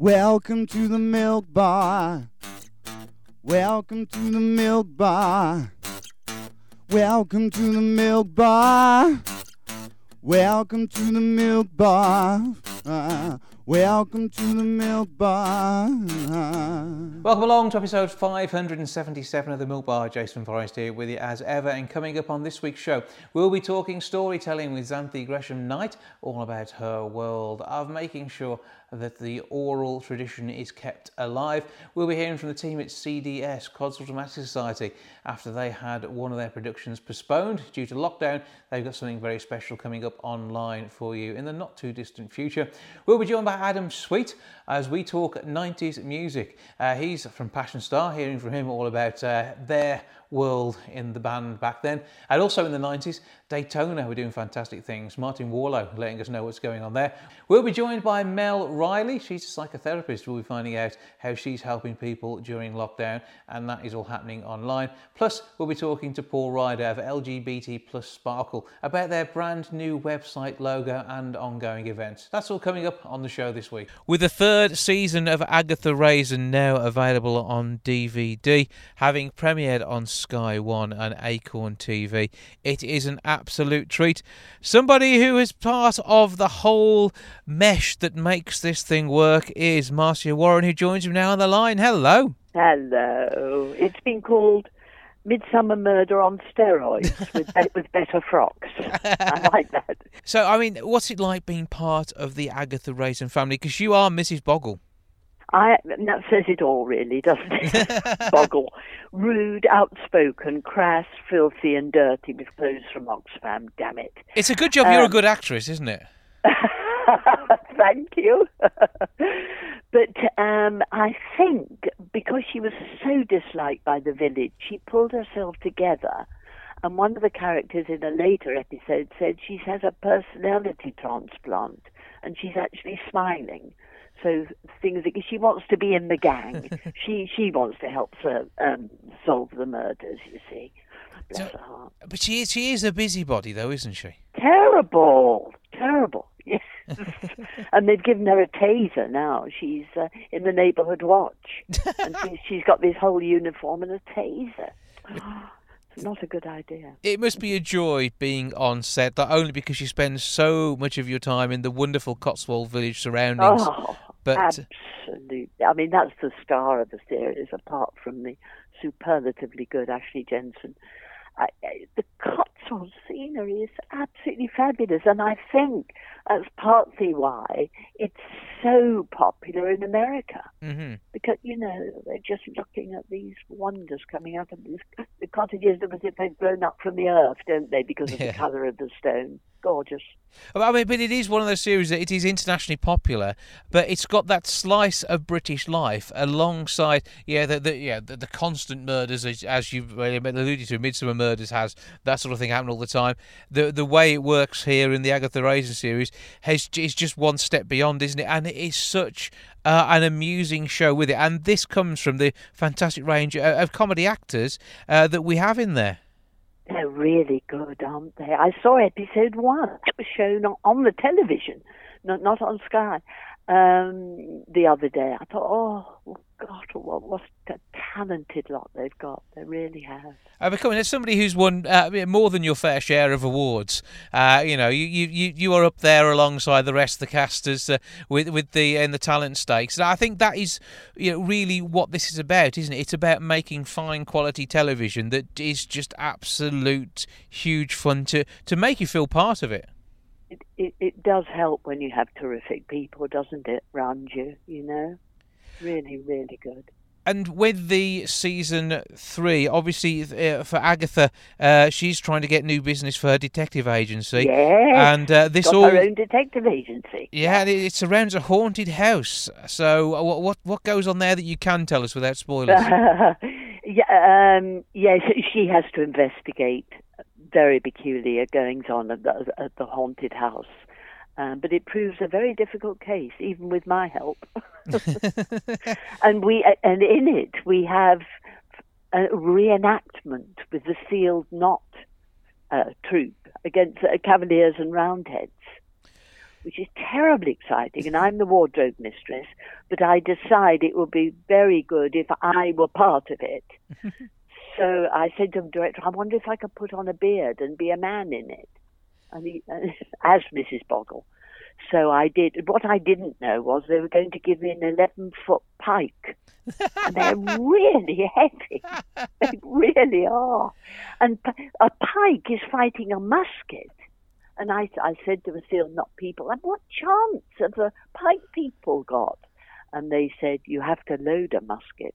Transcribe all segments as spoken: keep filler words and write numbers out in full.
Welcome to the milk bar. Welcome to the milk bar. Welcome to the milk bar. Welcome to the milk bar. Uh, welcome to the milk bar. Welcome along to episode five hundred seventy-seven of the Milk Bar. Jason Forrest here with you as ever, and coming up on this week's show, we'll be talking storytelling with Xanthi Gresham-Knight, all about her world of making sure that the oral tradition is kept alive. We'll be hearing from the team at C D S, Codsall Dramatic Society, after they had one of their productions postponed due to lockdown. They've got something very special coming up online for you in the not too distant future. We'll be joined by Adam Sweet as we talk nineties music. Uh, he's from Passion Star, hearing from him all about uh, their world in the band back then, and also in the nineties, Daytona were doing fantastic things. Martin Warlow letting us know what's going on there. We'll be joined by Mel Riley. She's a psychotherapist. We'll be finding out how she's helping people during lockdown, and that is all happening online. Plus, we'll be talking to Paul Ryder of L G B T plus Sparkle about their brand new website, logo and ongoing events. That's all coming up on the show this week. With the third season of Agatha Raisin now available on D V D, having premiered on Sky One and Acorn T V, it is an absolute treat. Somebody who is part of the whole mesh that makes this thing work is Marcia Warren, who joins me now on the line. Hello. Hello. It's been called Midsummer Murder on steroids with, with better frocks. I like that. So, I mean, what's it like being part of the Agatha Raisin family? Because you are Missus Boggle. I, that says it all, really, doesn't it? Boggle. Rude, outspoken, crass, filthy and dirty with clothes from Oxfam, damn it. It's a good job um, you're a good actress, isn't it? Thank you. But um, I think because she was so disliked by the village, she pulled herself together. And one of the characters in a later episode said she has a personality transplant and she's actually smiling. So things like she wants to be in the gang. she she wants to help serve, um, solve the murders, you see. Bless so, her heart. But she is, she is a busybody, though, isn't she? Terrible. Terrible, yes. And they've given her a taser now. She's uh, in the neighbourhood watch. And she's, she's got this whole uniform and a taser. Not a good idea. It must be a joy being on set, not only because you spend so much of your time in the wonderful Cotswold village surroundings. Oh, but absolutely. I mean, that's the star of the series, apart from the superlatively good Ashley Jensen. I, I, the Cotswold scenery is absolutely fabulous, and I think that's partly why it's so popular in America. Mm-hmm. Because, you know, they're just looking at these wonders coming out of these, the cottages that as if they've grown up from the earth, don't they, because of yeah. the colour of the stone. Gorgeous. I mean, but it is one of those series that it is internationally popular, but it's got that slice of British life alongside, yeah, the, the yeah the, the constant murders, as, as you've alluded to. Midsummer Murders has that sort of thing happen all the time. The the way it works here in the Agatha Raisin series has is just one step beyond, isn't it? And it is such uh, an amusing show with it. And this comes from the fantastic range of, of comedy actors uh, that we have in there. They're really good, aren't they? I saw episode one. It was shown on the television, not not on Sky, um, the other day. I thought, oh, God, what, what a talented lot they've got. They really have. I mean, as somebody who's won uh, more than your fair share of awards, uh, you know, you, you, you are up there alongside the rest of the casters uh, with with the in the talent stakes. And I think that is, you know, really what this is about, isn't it? It's about making fine quality television that is just absolute huge fun to, to make you feel part of it. It, it. It does help when you have terrific people, doesn't it, round you, you know? Really, really good. And with the season three, obviously uh, for Agatha, uh, she's trying to get new business for her detective agency. Yeah, and uh, this got all her own detective agency. Yeah, and it, it surrounds a haunted house. So what what what goes on there that you can tell us without spoilers? yeah, um, yes, yeah, she has to investigate very peculiar goings on at the, at the haunted house. Um, but it proves a very difficult case, even with my help. and we, and in it, we have a reenactment with the Sealed Knot uh, troupe against uh, Cavaliers and Roundheads, which is terribly exciting, and I'm the wardrobe mistress, but I decide it would be very good if I were part of it. So I said to the director, I wonder if I could put on a beard and be a man in it, I mean, as Missus Boggle. So I did. What I didn't know was they were going to give me an eleven-foot pike. And they're really heavy. They really are. And a pike is fighting a musket. And I, I said to the Sealed Knot people, and what chance have the pike people got? And they said, you have to load a musket.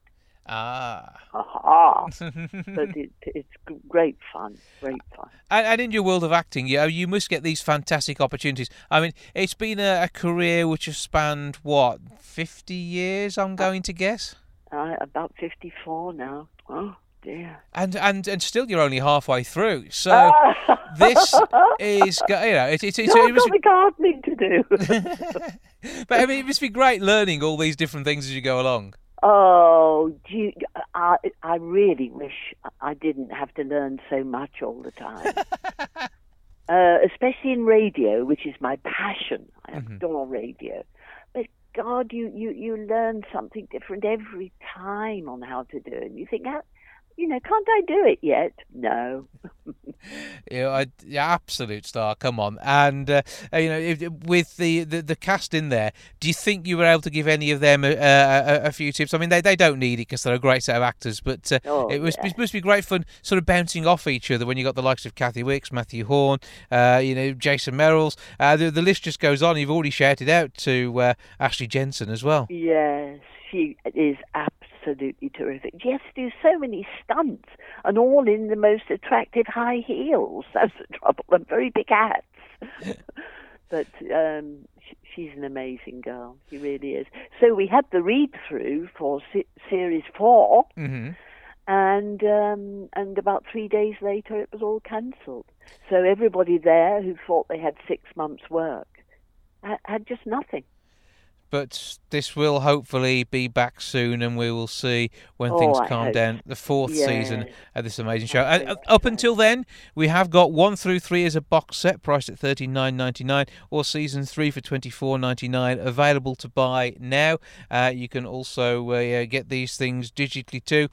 Ah. Aha. But it, it's great fun, great fun. And, and in your world of acting, you, you must get these fantastic opportunities. I mean, it's been a, a career which has spanned, what, fifty years, I'm going to guess? Uh, about fifty-four now. Oh, dear. And, and, and still you're only halfway through, so ah. this is, you know... It, it, it, it's it must be gardening to do. But I mean, it must be great learning all these different things as you go along. Oh, do you, I, I really wish I didn't have to learn so much all the time, uh, especially in radio, which is my passion. I mm-hmm. adore radio. But, God, you, you, you learn something different every time on how to do it. And you think, how, you know, can't I do it yet? No. Yeah, I, yeah, absolute star. Come on. And, uh, you know, if, with the, the, the cast in there, do you think you were able to give any of them a, a, a few tips? I mean, they, they don't need it because they're a great set of actors, but uh, oh, it was yeah. it must be great fun sort of bouncing off each other when you got the likes of Kathy Wicks, Matthew Horne, uh, you know, Jason Merrills. Uh, the, the list just goes on. You've already shouted out to uh, Ashley Jensen as well. Yes, she is absolutely. Absolutely terrific. Yes, do so many stunts, and all in the most attractive high heels. That's the trouble, and very big hats. But um, she's an amazing girl. She really is. So we had the read-through for se- series four, mm-hmm. and um, and about three days later, it was all cancelled. So everybody there who thought they had six months' work had, had just nothing. But this will hopefully be back soon, and we will see when oh, things calm down. The fourth yes. season of this amazing show. And up until then, we have got one through three as a box set, priced at thirty-nine ninety-nine, or season three for twenty-four ninety-nine, available to buy now. Uh, you can also uh, get these things digitally too.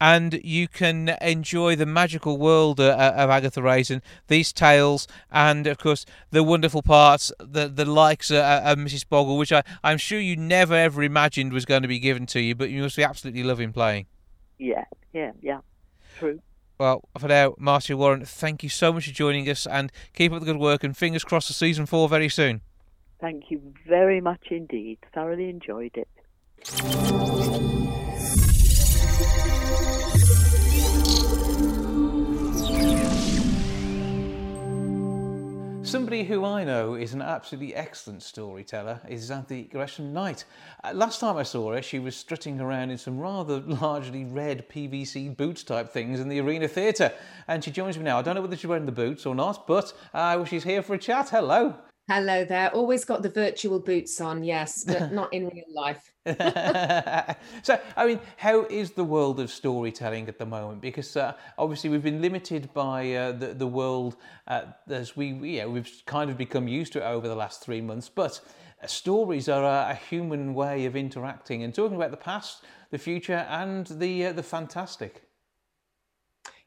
And you can enjoy the magical world uh, of Agatha Raisin, these tales, and, of course, the wonderful parts, the the likes of, of Missus Boggle, which I, I'm sure you never, ever imagined was going to be given to you, but you must be absolutely loving playing. Yeah, yeah, yeah, true. Well, for now, Marcia Warren, thank you so much for joining us, and keep up the good work, and fingers crossed for season four very soon. Thank you very much indeed. Thoroughly enjoyed it. Somebody who I know is an absolutely excellent storyteller is Xanthi Gresham-Knight. Uh, last time I saw her, she was strutting around in some rather largely red P V C boots type things in the Arena Theatre. And she joins me now. I don't know whether she's wearing the boots or not, but uh, she's here for a chat. Hello. Hello there. Always got the virtual boots on, yes, but not in real life. So, I mean, how is the world of storytelling at the moment? Because uh, obviously we've been limited by uh, the, the world uh, as we, you know, we've kind of become used to it over the last three months. But uh, stories are a, a human way of interacting and talking about the past, the future, and the uh, the fantastic.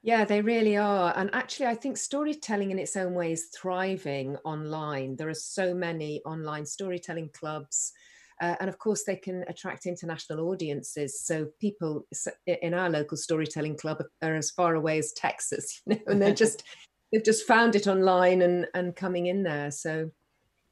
Yeah, they really are. And actually, I think storytelling in its own way is thriving online. There are so many online storytelling clubs. Uh, and of course, they can attract international audiences. So people in our local storytelling club are as far away as Texas, you know, and they're just they've just found it online and, and coming in there. So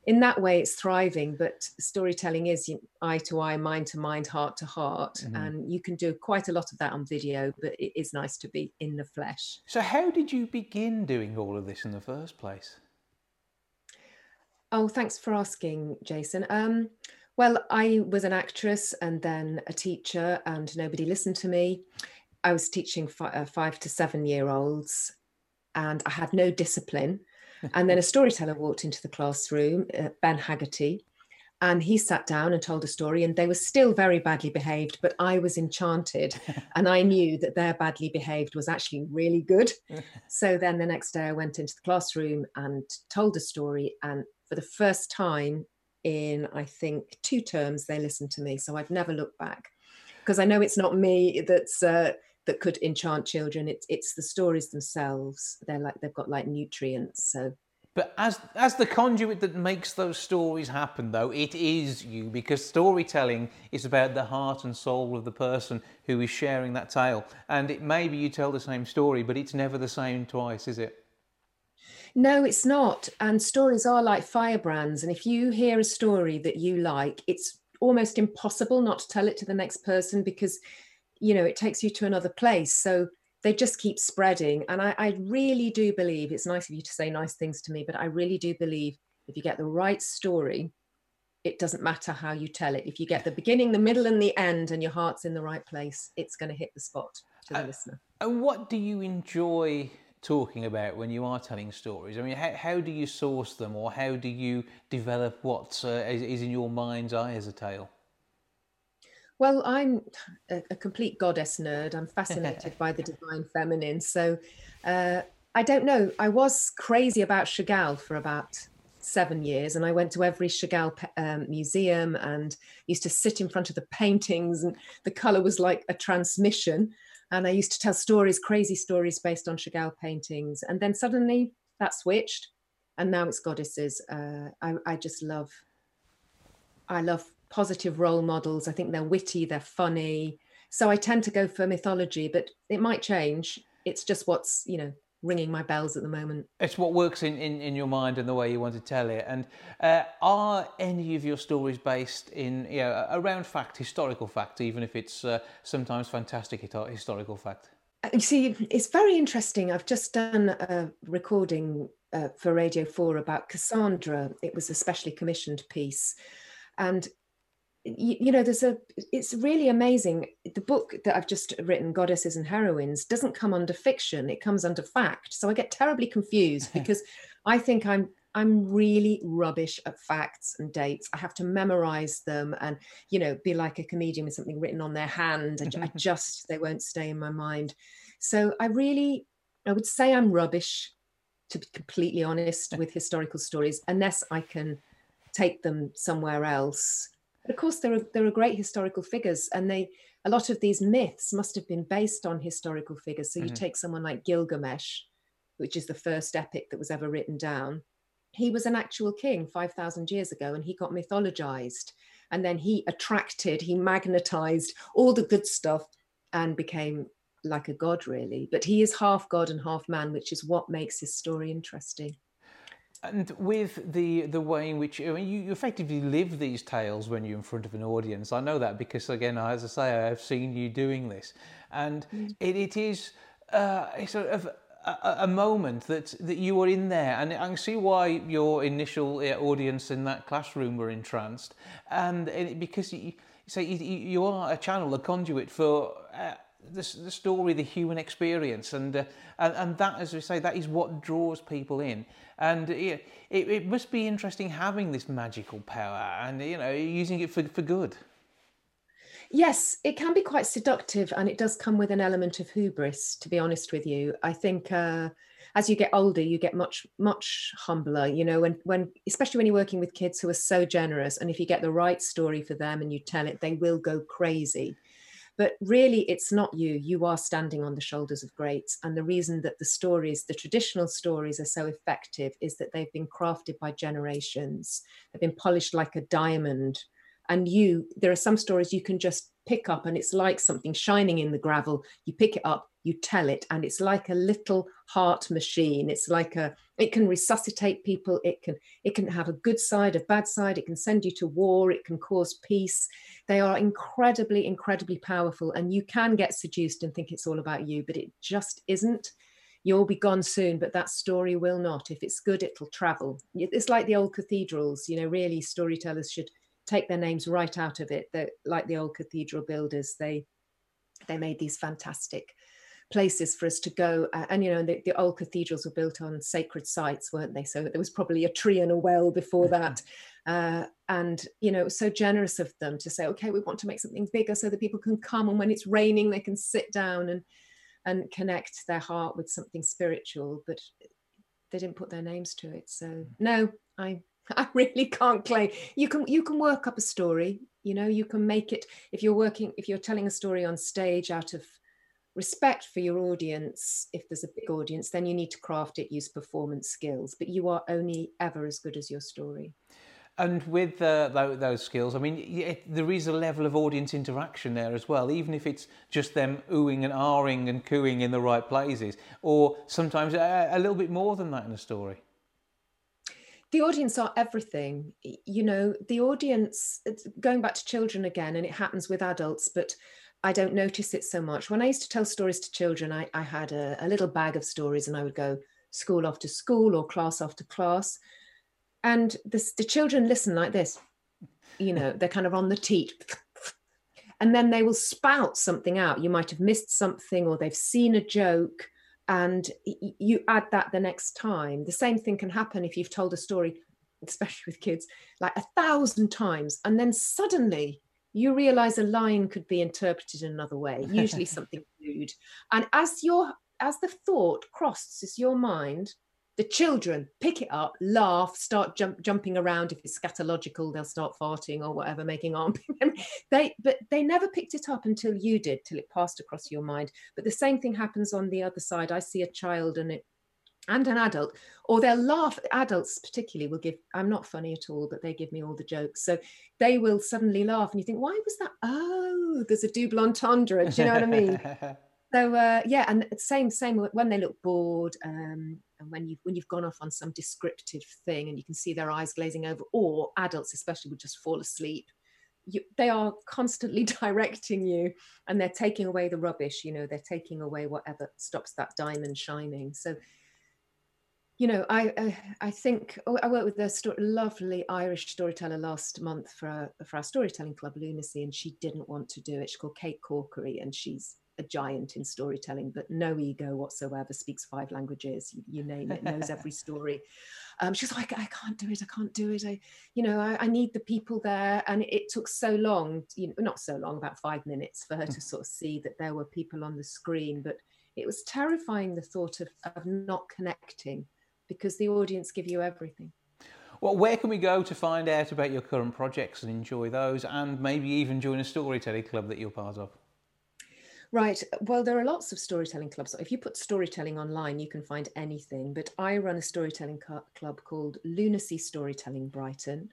in that way, it's thriving. But storytelling is eye to eye, mind to mind, heart to heart. Mm-hmm. And you can do quite a lot of that on video, but it is nice to be in the flesh. So how did you begin doing all of this in the first place? Oh, thanks for asking, Jason. Um, Well, I was an actress and then a teacher, and nobody listened to me. I was teaching fi- uh, five to seven year olds, and I had no discipline. And then a storyteller walked into the classroom, uh, Ben Haggerty, and he sat down and told a story, and they were still very badly behaved, but I was enchanted. And I knew that their badly behaved was actually really good. So then the next day I went into the classroom and told a story, and for the first time in, I think, two terms, they listened to me. So I've never looked back, because I know it's not me that's uh, that could enchant children. It's it's the stories themselves. They're like, they've got like nutrients. So, but as as the conduit that makes those stories happen, though, it is you, because storytelling is about the heart and soul of the person who is sharing that tale. And it may be you tell the same story, but it's never the same twice, is it? No, it's not. And stories are like firebrands. And if you hear a story that you like, it's almost impossible not to tell it to the next person, because, you know, it takes you to another place. So they just keep spreading. And I, I really do believe, it's nice of you to say nice things to me, but I really do believe if you get the right story, it doesn't matter how you tell it. If you get the beginning, the middle and the end, and your heart's in the right place, it's going to hit the spot to the uh, listener. And what do you enjoy talking about when you are telling stories? I mean, how, how do you source them, or how do you develop what uh, is, is in your mind's eye as a tale? Well, I'm a, a complete goddess nerd. I'm fascinated by the divine feminine. So uh, I don't know. I was crazy about Chagall for about seven years, and I went to every Chagall um, museum and used to sit in front of the paintings, and the colour was like a transmission. And I used to tell stories, crazy stories based on Chagall paintings. And then suddenly that switched, and now it's goddesses. Uh, I, I just love, I love positive role models. I think they're witty, they're funny. So I tend to go for mythology, but it might change. It's just what's, you know, ringing my bells at the moment. It's what works in, in, in your mind and the way you want to tell it. And uh, are any of your stories based in, you know, around fact, historical fact, even if it's uh, sometimes fantastic historical fact? You see, it's very interesting. I've just done a recording uh, for Radio four about Cassandra. It was a specially commissioned piece. And, you, you know, there's a, it's really amazing. The book that I've just written, Goddesses and Heroines, doesn't come under fiction, it comes under fact. So I get terribly confused because I think I'm I'm really rubbish at facts and dates. I have to memorize them and, you know, be like a comedian with something written on their hand. And I just, they won't stay in my mind. So I really, I would say I'm rubbish, to be completely honest, with historical stories, unless I can take them somewhere else. But of course, there are there are great historical figures, and they a lot of these myths must have been based on historical figures. So you mm-hmm. take someone like Gilgamesh, which is the first epic that was ever written down. He was an actual king five thousand years ago, and he got mythologized. And then he attracted, he magnetized all the good stuff and became like a god, really. But he is half god and half man, which is what makes his story interesting. And with the the way in which, I mean, you effectively live these tales when you're in front of an audience. I know that because, again, as I say, I've seen you doing this. And it, it is uh, sort of a, a moment that, that you are in there. And I can see why your initial audience in that classroom were entranced. And it, because you, so you, you are a channel, a conduit for Uh, The, the story, the human experience, and, uh, and and that, as we say, that is what draws people in. And it, it, it must be interesting having this magical power and, you know, using it for, for good. Yes, it can be quite seductive, and it does come with an element of hubris, to be honest with you. I think uh, as you get older, you get much, much humbler, you know, when, when, especially when you're working with kids who are so generous, and if you get the right story for them and you tell it, they will go crazy. But really, it's not you. You are standing on the shoulders of greats. And the reason that the stories, the traditional stories, are so effective is that they've been crafted by generations. They've been polished like a diamond. And you, there are some stories you can just pick up, and it's like something shining in the gravel. You pick it up, you tell it, and it's like a little heart machine. It's like a, it can resuscitate people. It can, it can have a good side, a bad side. It can send you to war. It can cause peace. They are incredibly, incredibly powerful, and you can get seduced and think it's all about you, but it just isn't. You'll be gone soon, but that story will not. If it's good, it'll travel. It's like the old cathedrals, you know, really storytellers should take their names right out of it. They're like the old cathedral builders. They they made these fantastic places for us to go. Uh, and, you know, the, the old cathedrals were built on sacred sites, weren't they? So there was probably a tree and a well before that. Uh, and, you know, it was so generous of them to say, okay, we want to make something bigger so that people can come. And when it's raining, they can sit down and, and connect their heart with something spiritual. But they didn't put their names to it. So no, I I really can't claim. You can you can work up a story, you know, you can make it, if you're working, if you're telling a story on stage out of respect for your audience, if there's a big audience, then you need to craft it, use performance skills, but you are only ever as good as your story. And with uh, those skills, I mean, it, there is a level of audience interaction there as well, even if it's just them oohing and ahhing and cooing in the right places, or sometimes a, a little bit more than that in a story. The audience are everything. You know, the audience, it's going back to children again, and it happens with adults, but I don't notice it so much. When I used to tell stories to children, I, I had a, a little bag of stories, and I would go school after school or class after class. And this, the children listen like this, you know, they're kind of on the teat. And then they will spout something out. You might have missed something, or they've seen a joke, and you add that the next time. The same thing can happen if you've told a story, especially with kids, like a thousand times. And then suddenly you realise a line could be interpreted in another way, usually something rude. And as, your, as the thought crosses your mind, the children pick it up, laugh, start jump, jumping around. If it's scatological, they'll start farting or whatever, making arm. they, but they never picked it up until you did, till it passed across your mind. But the same thing happens on the other side. I see a child and, it, and an adult, or they'll laugh. Adults particularly will give, I'm not funny at all, but they give me all the jokes. So they will suddenly laugh and you think, why was that? Oh, there's a double entendre. Do you know what I mean? So uh, yeah, and same same when they look bored, um, and when you've when you've gone off on some descriptive thing, and you can see their eyes glazing over, or adults especially would just fall asleep. You, they are constantly directing you, and they're taking away the rubbish. You know, they're taking away whatever stops that diamond shining. So, you know, I I, I think oh, I worked with a sto- lovely Irish storyteller last month for our, for our storytelling club Lunacy, and she didn't want to do it. She's called Kate Corkery, and she's a giant in storytelling, but no ego whatsoever, speaks five languages, you, you name it, knows every story. Um, she's like, I can't do it, I can't do it. I, you know, I, I need the people there. And it, it took so long, you know, not so long, about five minutes for her to sort of see that there were people on the screen. But it was terrifying, the thought of, of not connecting, because the audience give you everything. Well, where can we go to find out about your current projects and enjoy those, and maybe even join a storytelling club that you're part of? Right. Well, there are lots of storytelling clubs. If you put storytelling online, you can find anything. But I run a storytelling club called Lunacy Storytelling Brighton.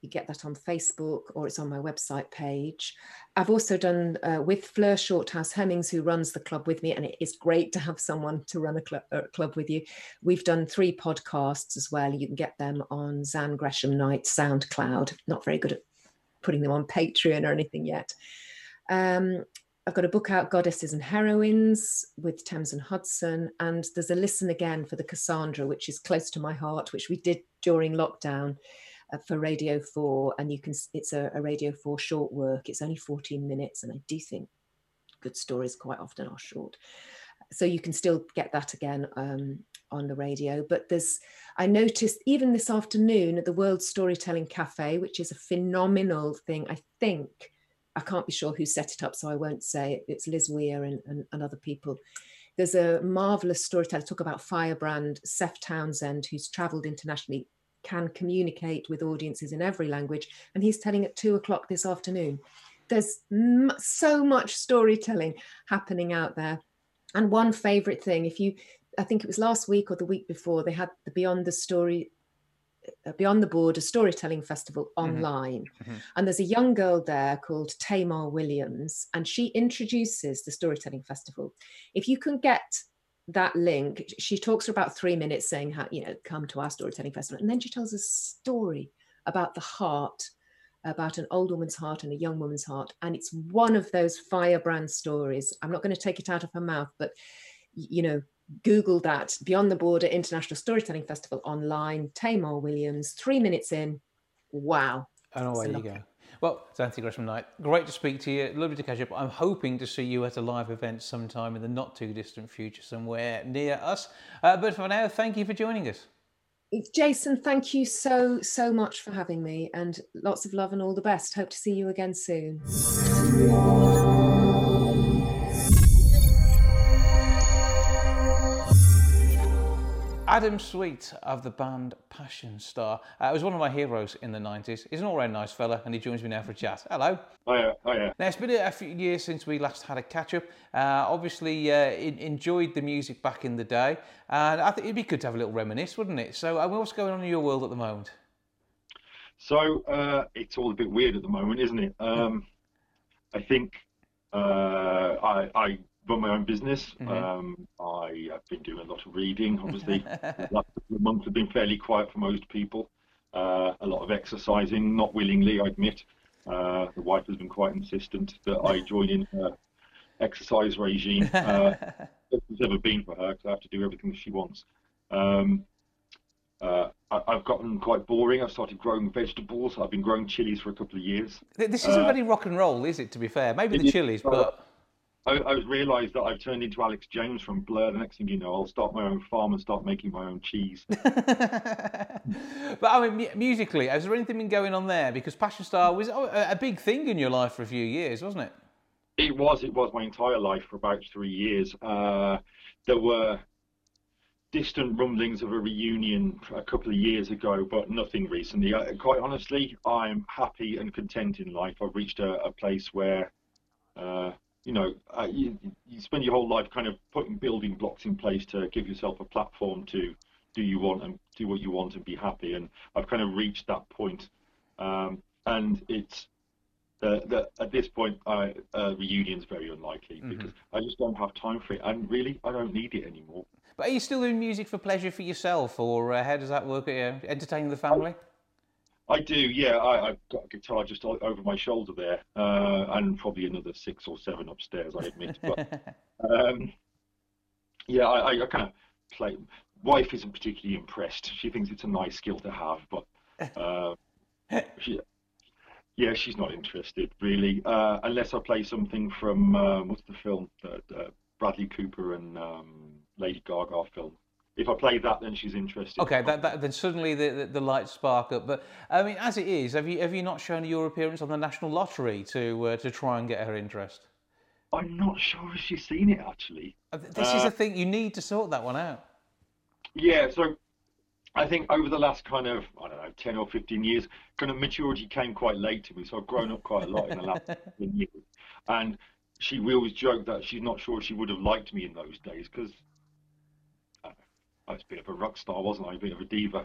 You get that on Facebook, or it's on my website page. I've also done uh, with Fleur Shorthouse-Hemmings, who runs the club with me, and it is great to have someone to run a cl- uh, club with you. We've done three podcasts as well. You can get them on Zan Gresham Knight, SoundCloud. Not very good at putting them on Patreon or anything yet. Um, I've got a book out, Goddesses and Heroines, with Thames and Hudson, and there's a listen again for the Cassandra, which is close to my heart, which we did during lockdown uh, for Radio four, and you can, it's a, a Radio four short work. It's only fourteen minutes, and I do think good stories quite often are short. So you can still get that again um, on the radio. But there's, I noticed even this afternoon at the World Storytelling Cafe, which is a phenomenal thing, I think, I can't be sure who set it up, so I won't say it. It's Liz Weir and, and, and other people. There's a marvellous storyteller, talk about firebrand, Seth Townsend, who's travelled internationally, can communicate with audiences in every language, and he's telling at two o'clock this afternoon. There's m- so much storytelling happening out there. And one favourite thing, if you, I think it was last week or the week before, they had the Beyond the Story, Beyond the Border Storytelling Festival online. Mm-hmm. And there's a young girl there called Tamar Williams, and she introduces the Storytelling Festival. If you can get that link, she talks for about three minutes saying how, you know, come to our Storytelling Festival. And then she tells a story about the heart, about an old woman's heart and a young woman's heart. And it's one of those firebrand stories. I'm not going to take it out of her mouth, but, you know, Google that, Beyond the Border International Storytelling Festival online, Tamar Williams, three minutes in. Wow. And away you go. Well, Xanthi Gresham Knight, great to speak to you. Lovely to catch up. I'm hoping to see you at a live event sometime in the not too distant future, somewhere near us. Uh, but for now, thank you for joining us. Jason, thank you so, so much for having me, and lots of love and all the best. Hope to see you again soon. Adam Sweet of the band Passion Star uh, was one of my heroes in the nineties. He's an all-round nice fella, and he joins me now for a chat. Hello. Hiya, hiya. Now, it's been a few years since we last had a catch-up. Uh, obviously, uh, enjoyed the music back in the day, and I think it'd be good to have a little reminisce, wouldn't it? So, uh, what's going on in your world at the moment? So, uh, it's all a bit weird at the moment, isn't it? Um, I think uh, I... I run my own business. Mm-hmm. um, I have been doing a lot of reading, obviously. The last couple of months have been fairly quiet for most people. Uh, a lot of exercising, not willingly, I admit. Uh, the wife has been quite insistent that I join in her exercise regime. Uh, it's never been for her, because I have to do everything she wants. Um, uh, I, I've gotten quite boring. I've started growing vegetables. I've been growing chilies for a couple of years. This isn't uh, very rock and roll, is it, to be fair? Maybe the chilies, but... I, I've realised that I've turned into Alex Jones from Blur. The next thing you know, I'll start my own farm and start making my own cheese. But I mean, musically, has there anything been going on there? Because Passion Star was a big thing in your life for a few years, wasn't it? It was. It was my entire life for about three years. Uh, there were distant rumblings of a reunion a couple of years ago, but nothing recently. I, quite honestly, I'm happy and content in life. I've reached a, a place where... Uh, You know, uh, you, you spend your whole life kind of putting building blocks in place to give yourself a platform to do you want and do what you want and be happy. And I've kind of reached that point. Um, and it's uh, the, at this point, I, uh, reunion's very unlikely. Mm-hmm. Because I just don't have time for it. And really, I don't need it anymore. But are you still doing music for pleasure for yourself, or uh, how does that work? Uh, entertaining the family? I I do, yeah. I, I've got a guitar just over my shoulder there, uh, and probably another six or seven upstairs, I admit. But um, yeah, I, I kind of play. Wife isn't particularly impressed. She thinks it's a nice skill to have, but uh, she, yeah, she's not interested really, uh, unless I play something from um, what's the film, uh, uh, Bradley Cooper and um, Lady Gaga film. If I play that, then she's interested. Okay, that, that, then suddenly the, the, the lights spark up. But I mean, as it is, have you have you not shown your appearance on the National Lottery to uh, to try and get her interest? I'm not sure if she's seen it actually. This uh, is the thing, you need to sort that one out. Yeah, so I think over the last kind of I don't know ten or fifteen years, kind of maturity came quite late to me. So I've grown up quite a lot in the last fifteen years, and she we always joke that she's not sure she would have liked me in those days because. I was a bit of a rock star, wasn't I? A bit of a diva.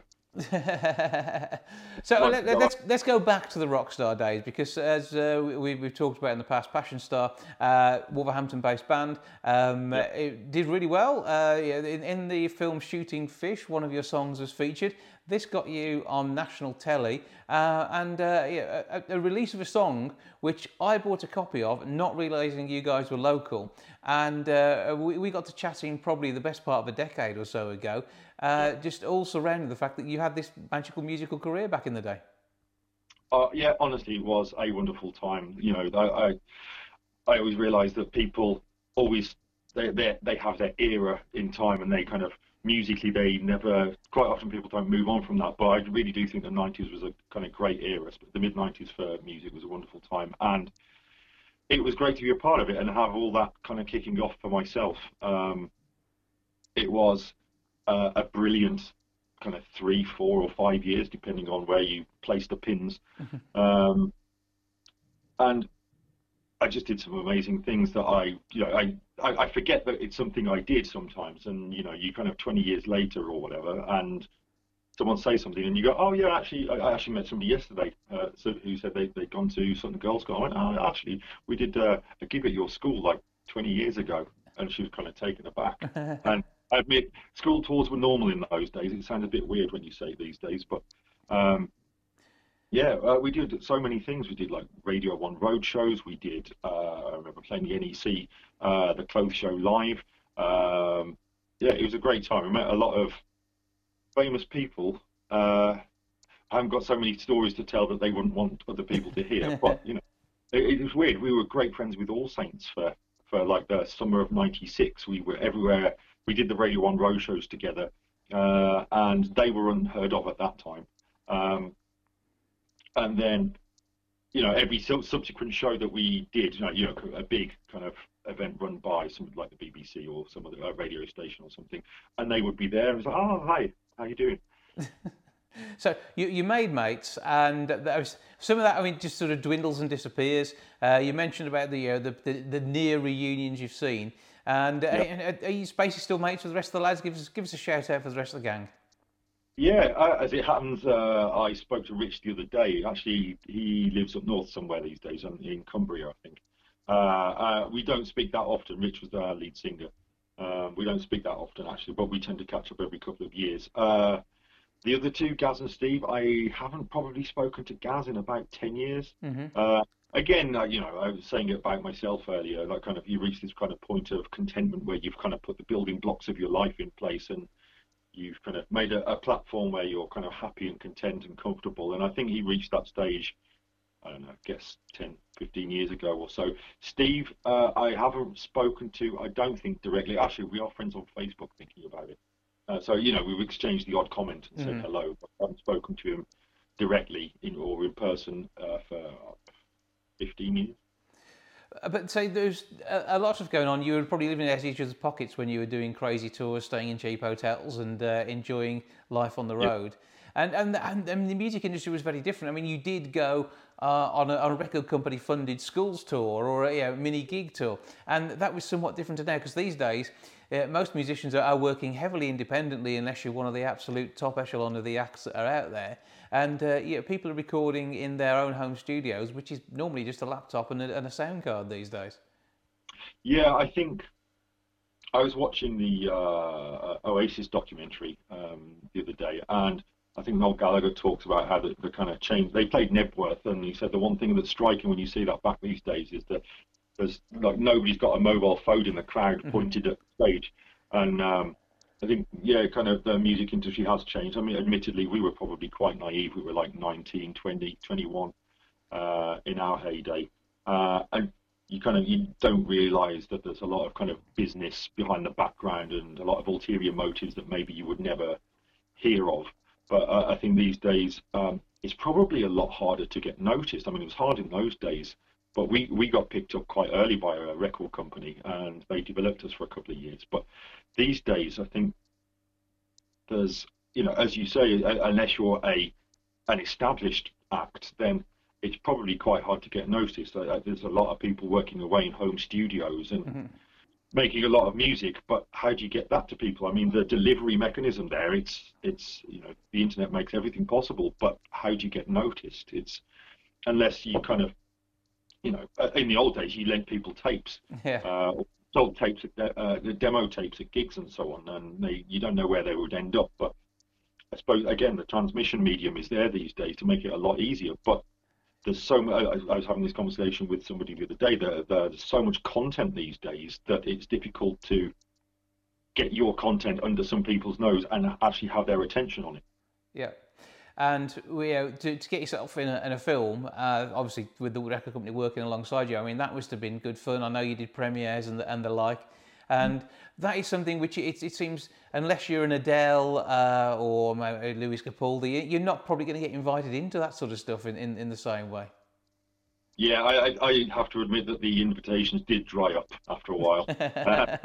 So well, let, let's let's go back to the rock star days, because as uh, we, we've talked about in the past, Passion Star, uh, Wolverhampton-based band, um, yeah. It did really well. Uh, in, in the film Shooting Fish, one of your songs was featured. This got you on national telly, uh, and uh, yeah, a, a release of a song which I bought a copy of, not realising you guys were local. And uh, we, we got to chatting probably the best part of a decade or so ago, uh, just all surrounding the fact that you had this magical musical career back in the day. Uh, yeah, honestly, it was a wonderful time. You know, I, I, I always realise that people always, they, they, they have their era in time, and they kind of, musically, they never, quite often people don't move on from that, but I really do think the nineties was a kind of great era. The mid nineties for music was a wonderful time, and it was great to be a part of it and have all that kind of kicking off for myself. Um, it was uh, a brilliant kind of three, four or five years, depending on where you place the pins. um, and I just did some amazing things that I, you know, I, I, I forget that it's something I did sometimes, and you know, you kind of twenty years later or whatever, and someone says something, and you go, oh yeah, actually, I, I actually met somebody yesterday uh, so, who said they they'd gone to Southern Girls' School. I went, oh, actually, we did uh, a gig at your school like twenty years ago, and she was kind of taken aback. And I admit, school tours were normal in those days. It sounds a bit weird when you say it these days, but. Um, Yeah, uh, we did so many things. We did like Radio One road shows. We did, uh, I remember playing the N E C, uh, the Clothes Show live. Um, yeah, it was a great time. I met a lot of famous people. Uh, I haven't got so many stories to tell that they wouldn't want other people to hear. But, you know, it, it was weird. We were great friends with All Saints for, for like the summer of ninety-six. We were everywhere. We did the Radio One road shows together, uh, and they were unheard of at that time. Um, And then, you know, every subsequent show that we did, you know, you know a big kind of event run by something like the B B C or some other uh, radio station or something, and they would be there and it's like, oh, hi, how you doing? So you, you made mates, and there was, some of that, I mean, just sort of dwindles and disappears. Uh, you mentioned about the, uh, the, the the near reunions you've seen, and yeah. are, are you basically still mates with the rest of the lads? Give us give us a shout out for the rest of the gang. Yeah, uh, as it happens, uh, I spoke to Rich the other day. Actually, he lives up north somewhere these days, in Cumbria, I think. Uh, uh, we don't speak that often. Rich was our lead singer. Um, we don't speak that often, actually, but we tend to catch up every couple of years. Uh, The other two, Gaz and Steve, I haven't probably spoken to Gaz in about ten years. Mm-hmm. Uh, again, you know, I was saying about myself earlier, like kind of you reach this kind of point of contentment where you've kind of put the building blocks of your life in place and you've kind of made a, a platform where you're kind of happy and content and comfortable. And I think he reached that stage, I don't know, I guess ten, fifteen years ago or so. Steve, uh, I haven't spoken to, I don't think directly. Actually, we are friends on Facebook thinking about it. Uh, so, you know, we've exchanged the odd comment and said mm. hello, but I haven't spoken to him directly in or in person uh, for fifteen years. But so there's a lot of going on. You were probably living out of each other's pockets when you were doing crazy tours, staying in cheap hotels and uh, enjoying life on the road. Yep. And, and, and and the music industry was very different. I mean, you did go uh, on, a, on a record company-funded schools tour or a you know, mini-gig tour, and that was somewhat different to now, because these days, uh, most musicians are, are working heavily independently unless you're one of the absolute top echelon of the acts that are out there. And uh, you know, people are recording in their own home studios, which is normally just a laptop and a, and a sound card these days. Yeah, I think... I was watching the uh, Oasis documentary um, the other day, and... I think Noel Gallagher talks about how the, the kind of change. They played Nebworth, and he said the one thing that's striking when you see that back these days is that there's like nobody's got a mobile phone in the crowd pointed mm-hmm. at the stage. And um, I think, yeah, kind of the music industry has changed. I mean, admittedly, we were probably quite naive. We were like nineteen, twenty, twenty-one uh, in our heyday. Uh, and you kind of you don't realise that there's a lot of kind of business behind the background and a lot of ulterior motives that maybe you would never hear of. But uh, I think these days um, it's probably a lot harder to get noticed. I mean, it was hard in those days, but we, we got picked up quite early by a record company and they developed us for a couple of years. But these days, I think there's, you know, as you say, unless you're a an established act, then it's probably quite hard to get noticed. There's a lot of people working away in home studios and mm-hmm. making a lot of music, but how do you get that to people? I mean, the delivery mechanism there, it's, it's you know, the internet makes everything possible, but how do you get noticed? It's, unless you kind of, you know, in the old days, you lent people tapes, yeah. uh, or sold tapes, uh, the demo tapes at gigs and so on, and they, you don't know where they would end up, but I suppose, again, the transmission medium is there these days to make it a lot easier, but there's so much, I was having this conversation with somebody the other day, there, there's so much content these days that it's difficult to get your content under some people's nose and actually have their attention on it. Yeah. And we, uh, to, to get yourself in a, in a film, uh, obviously with the record company working alongside you, I mean, that must have been good fun. I know you did premieres and the, and the like. And mm. that is something which it, it seems, unless you're an Adele uh, or Lewis Capaldi, you're not probably going to get invited into that sort of stuff in, in, in the same way. Yeah, I, I have to admit that the invitations did dry up after a while. uh,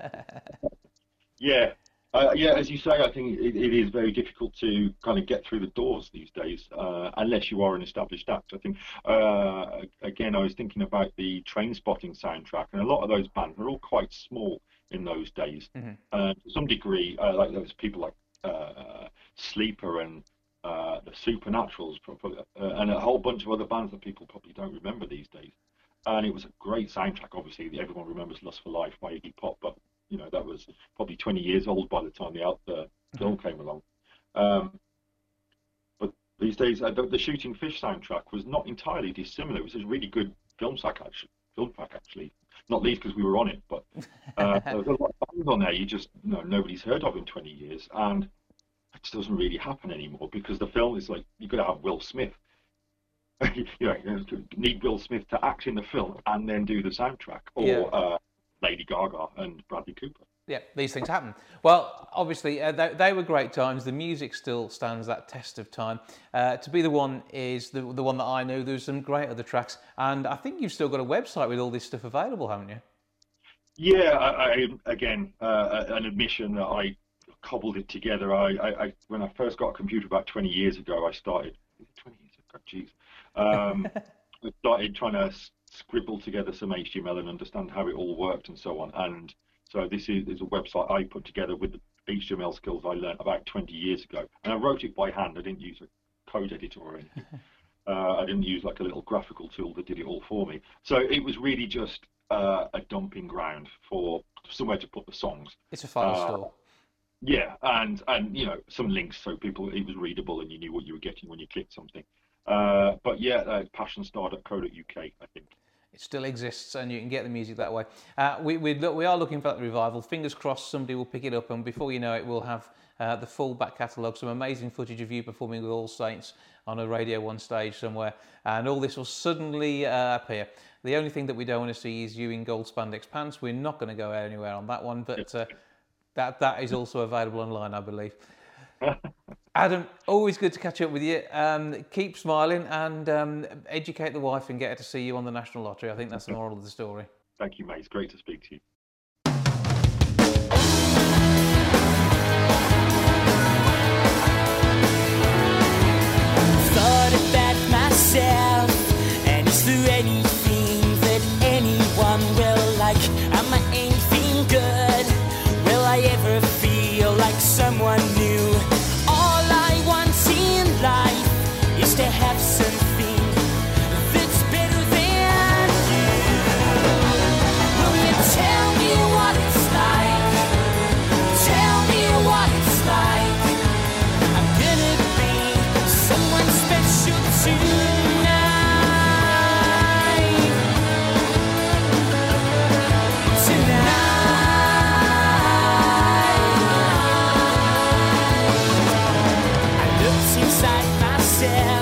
yeah, uh, yeah, as you say, I think it, it is very difficult to kind of get through the doors these days, uh, unless you are an established act. I think, uh, again, I was thinking about the Trainspotting soundtrack, and a lot of those bands are all quite small in those days, mm-hmm. uh, to some degree, uh, like those people like uh, Sleeper and uh, the Supernaturals, probably, uh, and a whole bunch of other bands that people probably don't remember these days. And it was a great soundtrack. Obviously, everyone remembers "Lust for Life" by Iggy Pop, but you know that was probably twenty years old by the time the, out, the mm-hmm. film came along. Um, but these days, uh, the, the Shooting Fish soundtrack was not entirely dissimilar. It was a really good film sack actually. Film track actually, not least because we were on it, but uh, there was a lot of bands on there you just you know nobody's heard of in twenty years, and it just doesn't really happen anymore because the film is like you've got to have Will Smith. you know, you need Will Smith to act in the film and then do the soundtrack, or yeah. uh, Lady Gaga and Bradley Cooper. Yeah, these things happen. Well, obviously, uh, they, they were great times. The music still stands that test of time. Uh, to Be The One is the, the one that I know. There's some great other tracks. And I think you've still got a website with all this stuff available, haven't you? Yeah, I, I, again, uh, an admission that I cobbled it together. I, I, I, when I first got a computer about twenty years ago, I started. twenty years ago, jeez. Um, I started trying to scribble together some H T M L and understand how it all worked and so on. And so this is, is a website I put together with the H T M L skills I learned about twenty years ago. And I wrote it by hand. I didn't use a code editor or anything. Uh, I didn't use like a little graphical tool that did it all for me. So it was really just uh, a dumping ground for somewhere to put the songs. It's a file uh, store. Yeah, and and you know, some links so people it was readable and you knew what you were getting when you clicked something. Uh, but yeah, uh, passion star dot co dot U K, I think. It still exists, and you can get the music that way. Uh, we, we, look, we are looking for that revival. Fingers crossed somebody will pick it up, and before you know it, we'll have uh, the full back catalogue, some amazing footage of you performing with All Saints on a Radio One stage somewhere, and all this will suddenly uh, appear. The only thing that we don't want to see is you in gold spandex pants. We're not going to go anywhere on that one, but uh, that, that is also available online, I believe. Adam, always good to catch up with you. Um, keep smiling and um, educate the wife and get her to see you on the National Lottery. I think that's the moral of the story. Thank you, mate. It's great to speak to you. Thought about myself, and is there anything that anyone will like? Am I anything good? Will I ever feel like someone new? To have something that's better than you. Will you tell me what it's like? Tell me what it's like. I'm gonna be someone special tonight. Tonight. I looked inside myself.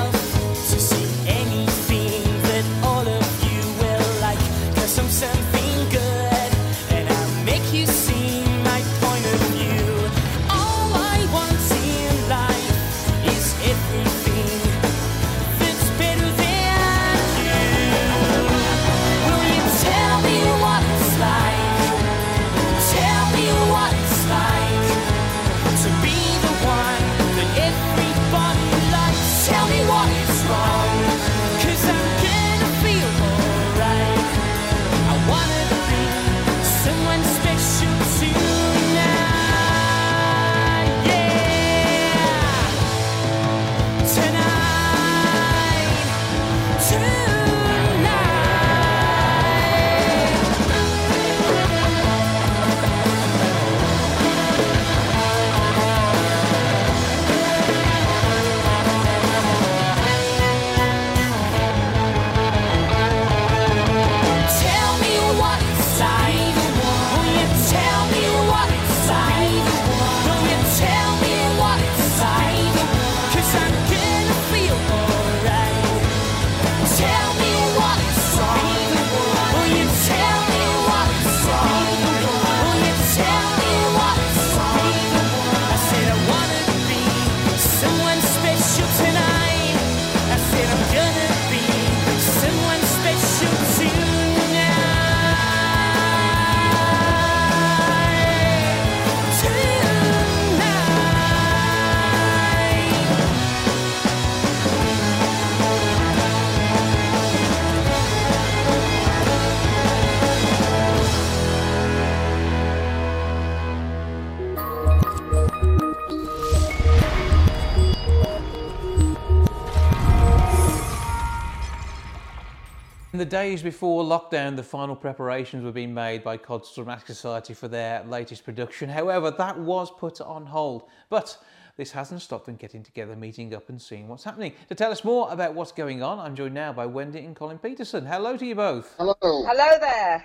The days before lockdown, the final preparations were being made by Codsall Dramatic Society for their latest production. However, that was put on hold. But this hasn't stopped them getting together, meeting up and seeing what's happening. To tell us more about what's going on, I'm joined now by Wendy and Colin Peterson. Hello to you both. Hello. Hello there.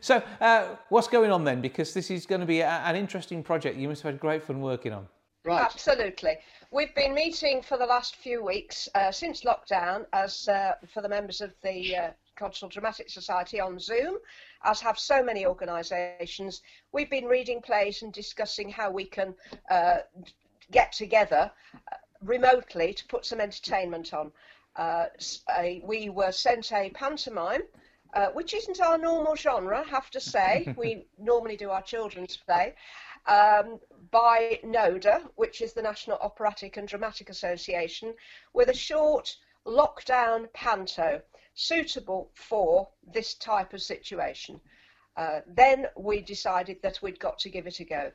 So, uh, what's going on then? Because this is going to be a, an interesting project you must have had great fun working on. Right. Absolutely. We've been meeting for the last few weeks uh, since lockdown as uh, for the members of the uh, Codsall Dramatic Society on Zoom, as have so many organisations. We've been reading plays and discussing how we can uh, get together remotely to put some entertainment on. Uh, we were sent a pantomime uh, which isn't our normal genre, I have to say. We normally do our children's play, um, by NODA, which is the National Operatic and Dramatic Association, with a short lockdown panto suitable for this type of situation. Uh, then we decided that we'd got to give it a go.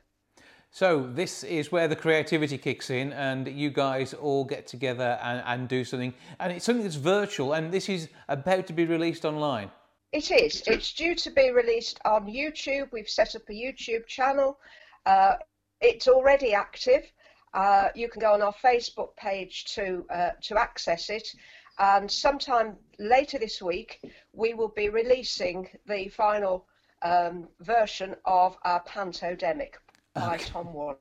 So this is where the creativity kicks in, and you guys all get together and, and do something. And it's something that's virtual, and this is about to be released online. It is. It's due to be released on YouTube. We've set up a YouTube channel. Uh, it's already active. Uh, you can go on our Facebook page to, uh, to access it. And sometime later this week, we will be releasing the final um, version of our Pantodemic. By okay. Tom Warlow.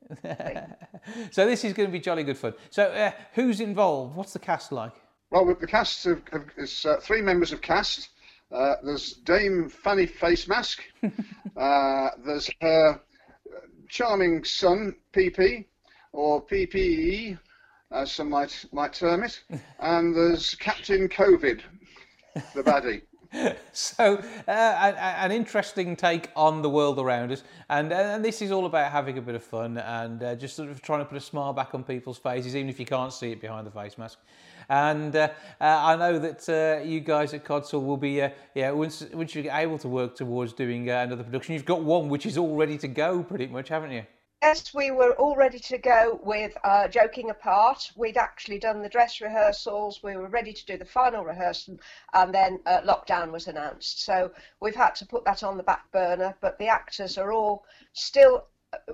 So this is going to be jolly good fun. So uh, who's involved? What's the cast like? Well, the cast have, have, is uh, three members of cast. Uh, there's Dame Fanny Face Mask. uh, there's her charming son, P P, or P P E, as some might, might term it. And there's Captain COVID, the baddie. So, uh, an interesting take on the world around us, and, and this is all about having a bit of fun and uh, just sort of trying to put a smile back on people's faces, even if you can't see it behind the face mask. And uh, uh, I know that uh, you guys at Codsall will be, uh, yeah, once, once you're able to work towards doing uh, another production, you've got one which is all ready to go pretty much, haven't you? Yes, we were all ready to go with uh, Joking Apart. We'd actually done the dress rehearsals, we were ready to do the final rehearsal, and then uh, lockdown was announced. So we've had to put that on the back burner, but the actors are all still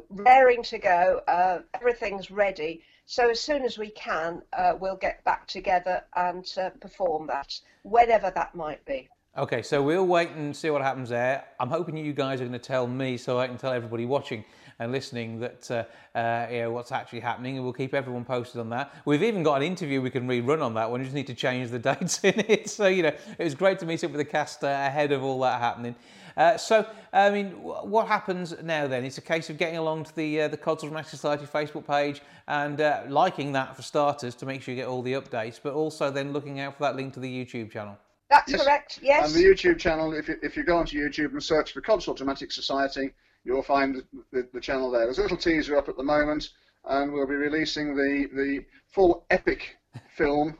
raring to go. Uh, everything's ready. So as soon as we can, uh, we'll get back together and uh, perform that, whenever that might be. Okay, so we'll wait and see what happens there. I'm hoping you guys are going to tell me so I can tell everybody watching and listening that uh, uh, you know, what's actually happening, and we'll keep everyone posted on that. We've even got an interview we can rerun on that one. We just need to change the dates in it. So, you know, it was great to meet up with the cast uh, ahead of all that happening. Uh, so, I mean, what happens now then? It's a case of getting along to the uh, the Codsall Dramatic Society Facebook page and uh, liking that for starters to make sure you get all the updates, but also then looking out for that link to the YouTube channel. That's yes. correct, yes. And the YouTube channel, if you, if you go onto YouTube and search for Codsall Dramatic Society, you'll find the, the channel there. There's a little teaser up at the moment, and we'll be releasing the, the full epic film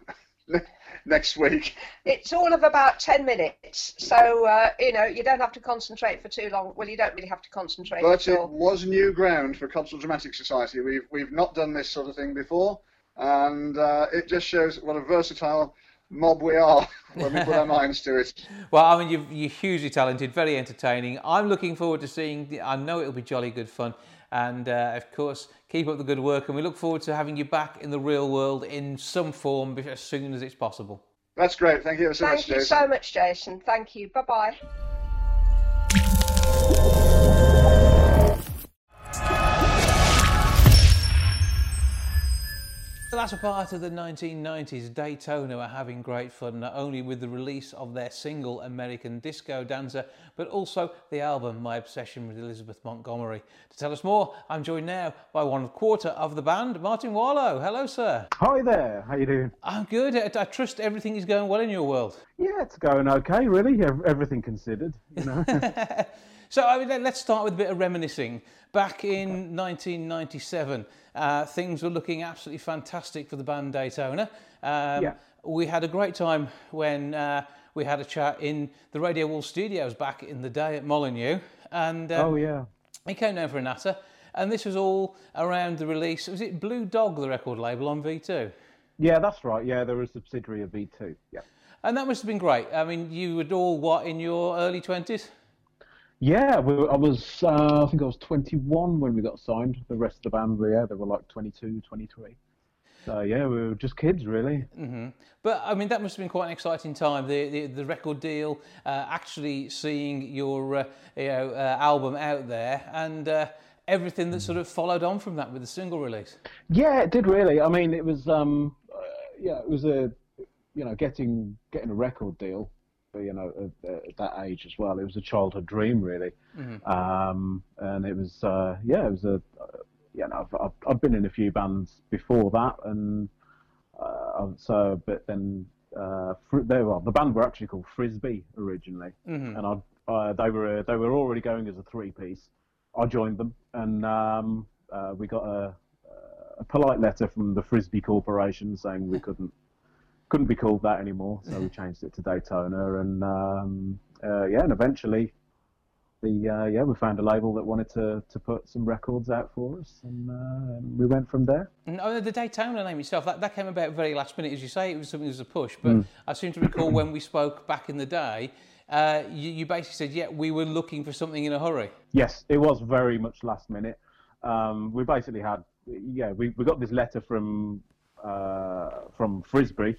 next week. It's all of about ten minutes, so, uh, you know, you don't have to concentrate for too long. Well, you don't really have to concentrate but at all. But it was new ground for Codsall Dramatic Society. We've, we've not done this sort of thing before, and uh, it just shows what a versatile mob we are when we put our minds to it. Well, I mean, you're, you're hugely talented, very entertaining. I'm looking forward to seeing the, I know it'll be jolly good fun, and uh, of course keep up the good work, and we look forward to having you back in the real world in some form as soon as it's possible. That's great. Thank you so much, Jason. Thank you so much, Jason. Thank you. Bye-bye. The latter part of the nineteen nineties, Daytona were having great fun, not only with the release of their single American Disco Dancer, but also the album My Obsession with Elizabeth Montgomery. To tell us more, I'm joined now by one quarter of the band, Martin Warlow. Hello, sir. Hi there. How you doing? I'm good. I, I trust everything is going well in your world. Yeah, it's going okay, really. Everything considered, you know. So I mean, let's start with a bit of reminiscing. Back in okay. nineteen ninety-seven, uh, things were looking absolutely fantastic for the band Daytona. Um, yeah. We had a great time when uh, we had a chat in the Radio One studios back in the day at Molyneux. And, um, oh, yeah. He came down for a natter, and this was all around the release. Was it Blue Dog, the record label, on V two? Yeah, that's right. Yeah, they were a subsidiary of V two, yeah. And that must have been great. I mean, you were all, what, in your early twenties? Yeah, we, I was. Uh, I think I was twenty-one when we got signed. The rest of the band, were, yeah, they were like twenty-two, twenty-three. So yeah, we were just kids, really. Mm-hmm. But I mean, that must have been quite an exciting time. The the, the record deal, uh, actually seeing your uh, you know uh, album out there, and uh, everything that sort of followed on from that with the single release. Yeah, it did really. I mean, it was um, uh, yeah, it was a you know getting getting a record deal. You know, at, at that age as well, it was a childhood dream, really. Mm-hmm. um, and it was, uh, yeah, it was a, uh, you know, I've, I've I've been in a few bands before that, and uh, so, but then Uh, they were, the band were actually called Frisbee originally, mm-hmm. and I, uh, they were uh, they were already going as a three-piece. I joined them, and um, uh, we got a, a polite letter from the Frisbee Corporation saying we couldn't couldn't be called that anymore, so we changed it to Daytona, and um, uh, yeah, and eventually the uh, yeah we found a label that wanted to to put some records out for us, and uh, we went from there. No, the Daytona name itself, that, that came about very last minute, as you say. It was something that was a push, but mm. I seem to recall when we spoke back in the day, uh, you, you basically said, yeah, we were looking for something in a hurry. Yes, it was very much last minute. Um, we basically had, yeah, we, we got this letter from uh, from Frisbee,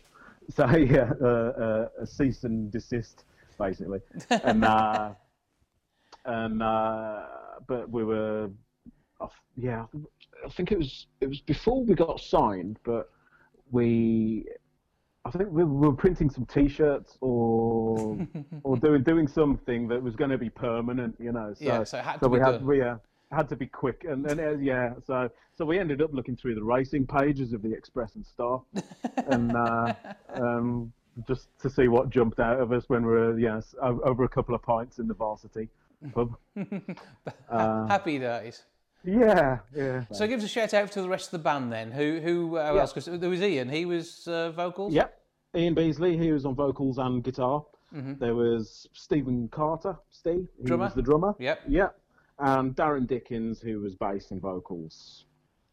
so yeah, uh, uh, a cease and desist, basically, and uh, and uh, but we were, yeah, I think it was it was before we got signed, but we, I think we were printing some T-shirts or or doing doing something that was going to be permanent, you know. So, yeah, so it had so to we be had done. We, uh, had to be quick, and, and uh, yeah, so so we ended up looking through the racing pages of the Express and Star, and uh, um, just to see what jumped out of us when we were yes over a couple of pints in the Varsity pub. uh, Happy days. Yeah, yeah. So give us a shout out to the rest of the band then. Who who uh, yeah. else? Because there was Ian. He was uh, vocals. Yep. Ian Beasley. He was on vocals and guitar. Mm-hmm. There was Stephen Carter. Steve. He drummer. Was the drummer. Yep. Yep. And Darren Dickens, who was bass and vocals.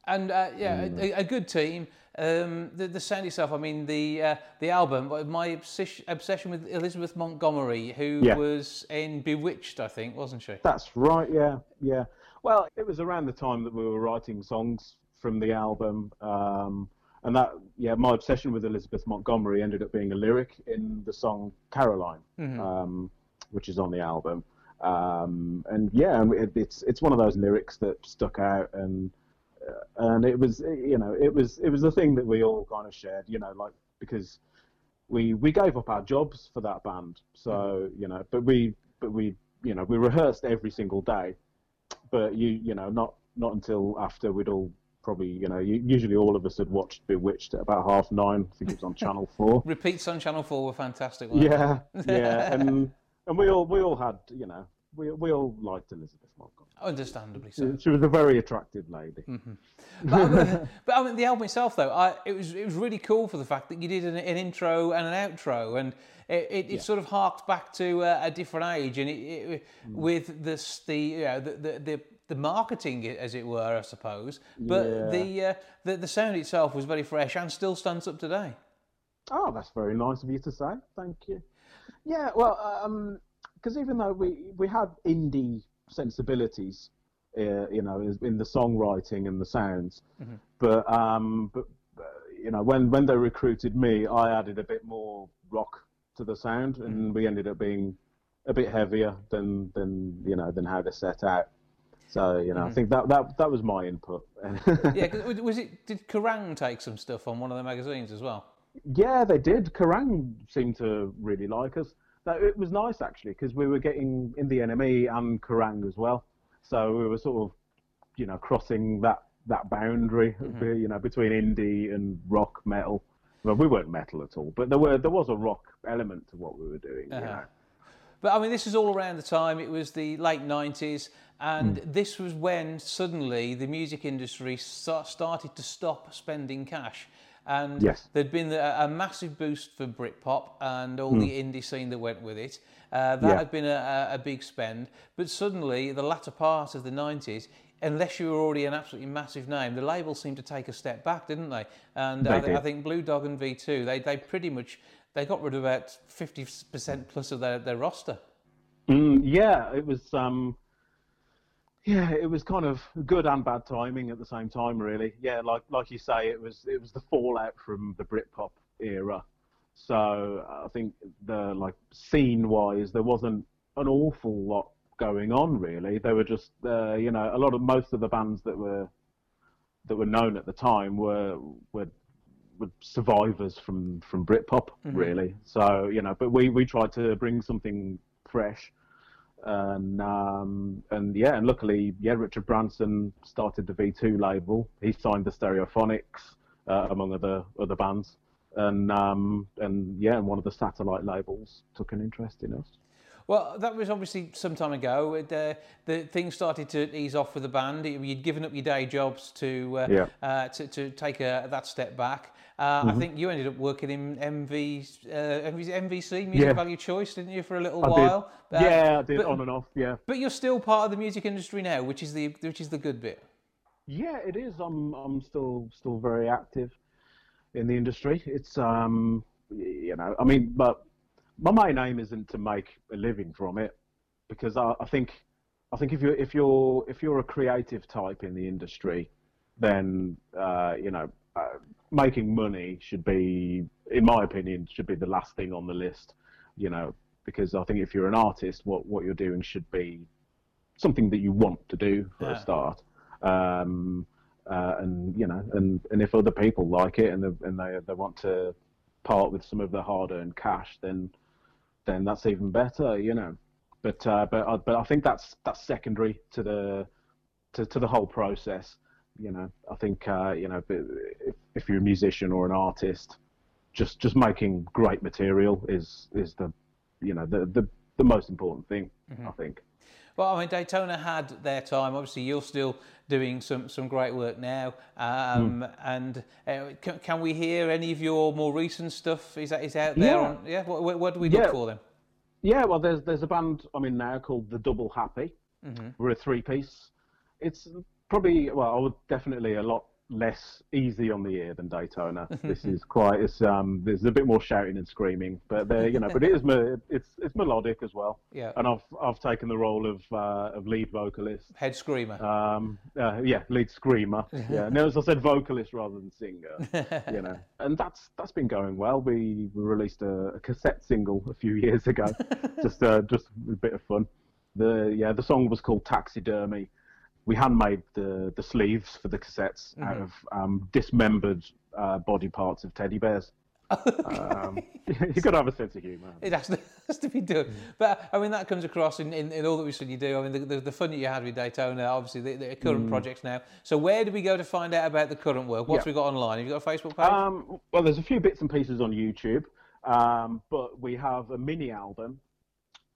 And, uh, yeah, mm. a, a good team. Um, the, the sound itself, I mean, the uh, the album, my obsession, obsession with Elizabeth Montgomery, who yeah. was in Bewitched, I think, wasn't she? That's right, yeah, yeah. Well, it was around the time that we were writing songs from the album. Um, and that, yeah, my obsession with Elizabeth Montgomery ended up being a lyric in the song Caroline, mm-hmm. um, which is on the album. Um, and yeah, it, it's it's one of those lyrics that stuck out, and uh, and it was you know it was it was the thing that we all kind of shared, you know, like because we we gave up our jobs for that band, so you know, but we but we you know we rehearsed every single day, but you you know not not until after we'd all probably you know usually all of us had watched Bewitched at about half nine. I think it was on Channel Four. Repeats on Channel Four were fantastic. Yeah, yeah. And, And we all we all had, you know, we we all liked Elizabeth Montgomery. Understandably so. She was a very attractive lady. Mm-hmm. But, I mean, but I mean, the album itself, though, I, it was it was really cool for the fact that you did an, an intro and an outro, and it it, it yeah. sort of harked back to uh, a different age, and it, it mm. with this the you know the the. the The marketing, as it were, I suppose, but yeah. the, uh, the the sound itself was very fresh and still stands up today. Oh, that's very nice of you to say. Thank you. Yeah, well, because um, even though we we had indie sensibilities, uh, you know, in the songwriting and the sounds, mm-hmm. but um, but uh, you know, when when they recruited me, I added a bit more rock to the sound, and mm-hmm. we ended up being a bit heavier than than you know than how they set out. So you know, mm-hmm. I think that that that was my input. Yeah, 'cause was it? Did Kerrang take some stuff on one of their magazines as well? Yeah, they did. Kerrang seemed to really like us. Now, it was nice, actually, because we were getting in the N M E and Kerrang as well. So we were sort of, you know, crossing that, that boundary, mm-hmm. you know, between indie and rock, metal. Well, we weren't metal at all, but there were there was a rock element to what we were doing, uh-huh. you know. But, I mean, this was all around the time. It was the late nineties, and mm. this was when, suddenly, the music industry start, started to stop spending cash. And yes. there'd been a, a massive boost for Britpop and all mm. the indie scene that went with it. Uh, that yeah. had been a, a big spend. But suddenly, the latter part of the nineties, unless you were already an absolutely massive name, the labels seemed to take a step back, didn't they? And they I, did. I think Blue Dog and V two, they, they pretty much they got rid of about fifty percent plus of their, their roster. Mm, yeah, it was... Um... Yeah, it was kind of good and bad timing at the same time, really. Yeah, like like you say, it was it was the fallout from the Britpop era. So I think the like scene-wise, there wasn't an awful lot going on, really. There were just uh, you know a lot of most of the bands that were that were known at the time were were, were survivors from from Britpop, mm-hmm. really. So you know, but we we tried to bring something fresh. And um, and yeah, and luckily, yeah, Richard Branson started the V two label. He signed the Stereophonics, uh, among other other bands. and um, and yeah, one of the satellite labels took an interest in us. Well, that was obviously some time ago. It, uh, the things started to ease off with the band. You'd given up your day jobs to uh, yeah. uh, to, to take a, that step back. Uh, mm-hmm. I think you ended up working in M V, uh, M V C, Music yeah. Value Choice, didn't you, for a little I while? Did. Uh, yeah, I did, but, on and off, yeah. But you're still part of the music industry now, which is the which is the good bit. Yeah, it is. I'm I'm still still very active in the industry. It's um you know, I mean, but my main aim isn't to make a living from it, because I, I think I think if you if you're if you're a creative type in the industry, then uh, you know. Uh, making money should be, in my opinion, should be the last thing on the list, you know, because I think if you're an artist, what what you're doing should be something that you want to do for yeah. a start, um, uh, and you know, and and if other people like it and they, and they they want to part with some of their hard-earned cash, then then that's even better, you know. But uh, but I, but I think that's that's secondary to the to to the whole process. You know, I think uh, you know, if, if you're a musician or an artist, just just making great material is is the you know the the, the most important thing. Mm-hmm. I think. Well, I mean, Daytona had their time. Obviously, you're still doing some some great work now. Um, mm. And uh, can, can we hear any of your more recent stuff? Is that is out there? Yeah. On, yeah? What, what do we look yeah. for then? Yeah. Well, there's there's a band I'm in now called The Double Happy. Mm-hmm. We're a three piece. It's probably, well, I would definitely a lot less easy on the ear than Daytona. This is quite, it's, um, there's a bit more shouting and screaming, but there, you know, but it is, it's it's melodic as well. Yeah. And I've I've taken the role of uh, of lead vocalist. Head screamer. Um. Uh, yeah, lead screamer. Yeah. No, as I said, vocalist rather than singer. You know, and that's that's been going well. We released a, a cassette single a few years ago, just uh, just a bit of fun. The yeah, the song was called Taxidermy. We handmade the the sleeves for the cassettes mm-hmm. out of um, dismembered uh, body parts of teddy bears. Okay. Um, you've got to have a sense of humour. It has to, has to be done. Mm-hmm. But I mean, that comes across in, in, in all that we've seen you do. I mean, the, the, the fun that you had with Daytona, obviously, the, the current mm. projects now. So where do we go to find out about the current work? What's yeah. we got online? Have you got a Facebook page? Um, well, there's a few bits and pieces on YouTube, um, but we have a mini album,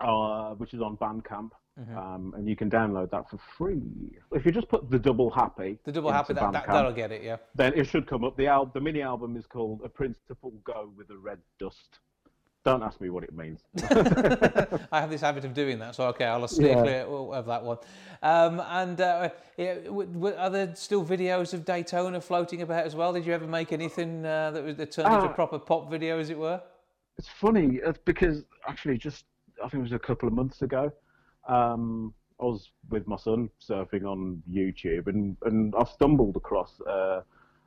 uh, which is on Bandcamp. Mm-hmm. Um, and you can download that for free. If you just put The Double Happy, the double happy, that, that, that'll get it, yeah. Then it should come up. The al the mini album is called A Principle Go with a Red Dust. Don't ask me what it means. I have this habit of doing that, so okay, I'll steer yeah. clear of that one. Um, and uh, yeah, w w are there still videos of Daytona floating about as well? Did you ever make anything uh, that was that turned uh, into a proper pop video, as it were? It's funny it's because actually, just I think it was a couple of months ago. Um, I was with my son surfing on YouTube, and, and I stumbled across uh,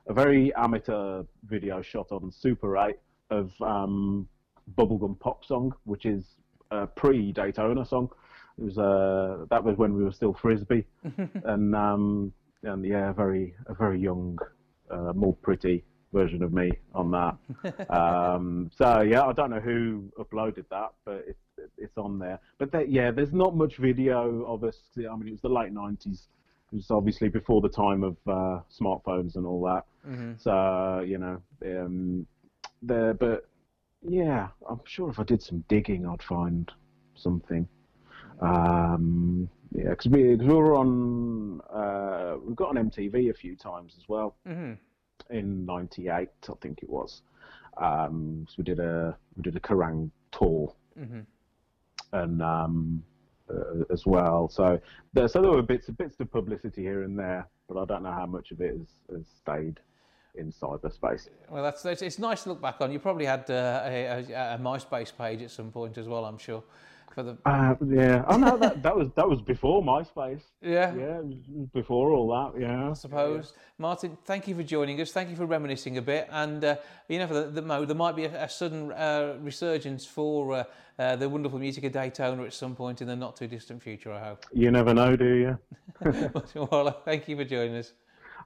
a very amateur video shot on Super eight of um, Bubblegum Pop Song, which is a pre-Daytona song. It was uh, that was when we were still Frisbee, and um, and yeah, very a very young, uh, more pretty version of me on that. Um, so yeah, I don't know who uploaded that, but it's it's on there. But there, yeah, there's not much video of us. I mean, it was the late nineties. It was obviously before the time of uh, smartphones and all that. Mm-hmm. So, you know, um, there. But, yeah, I'm sure if I did some digging, I'd find something. Um, yeah, because we, we were on, uh, we've got on M T V a few times as well. Mm-hmm. In ninety-eight, I think it was. Um, so we did a, we did a Kerrang tour. Mm-hmm. And um, uh, as well, so there, so there were bits, bits of publicity here and there, but I don't know how much of it has, has stayed in cyberspace. Well, that's, that's it's nice to look back on. You probably had uh, a, a, a MySpace page at some point as well, I'm sure. For the uh, yeah, I know that that was that was before MySpace. Yeah, yeah, before all that. Yeah, I suppose. Yeah. Martin, thank you for joining us. Thank you for reminiscing a bit. And uh, you know, for the, the mo, there might be a, a sudden uh, resurgence for uh, uh, the wonderful music of Daytona at some point in the not too distant future, I hope. You never know, do you? Well, thank you for joining us.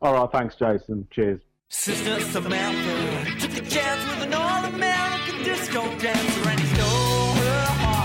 All right, thanks, Jason. Cheers. Sister Samantha took the chance with an all American disco dancer, and he stole her heart.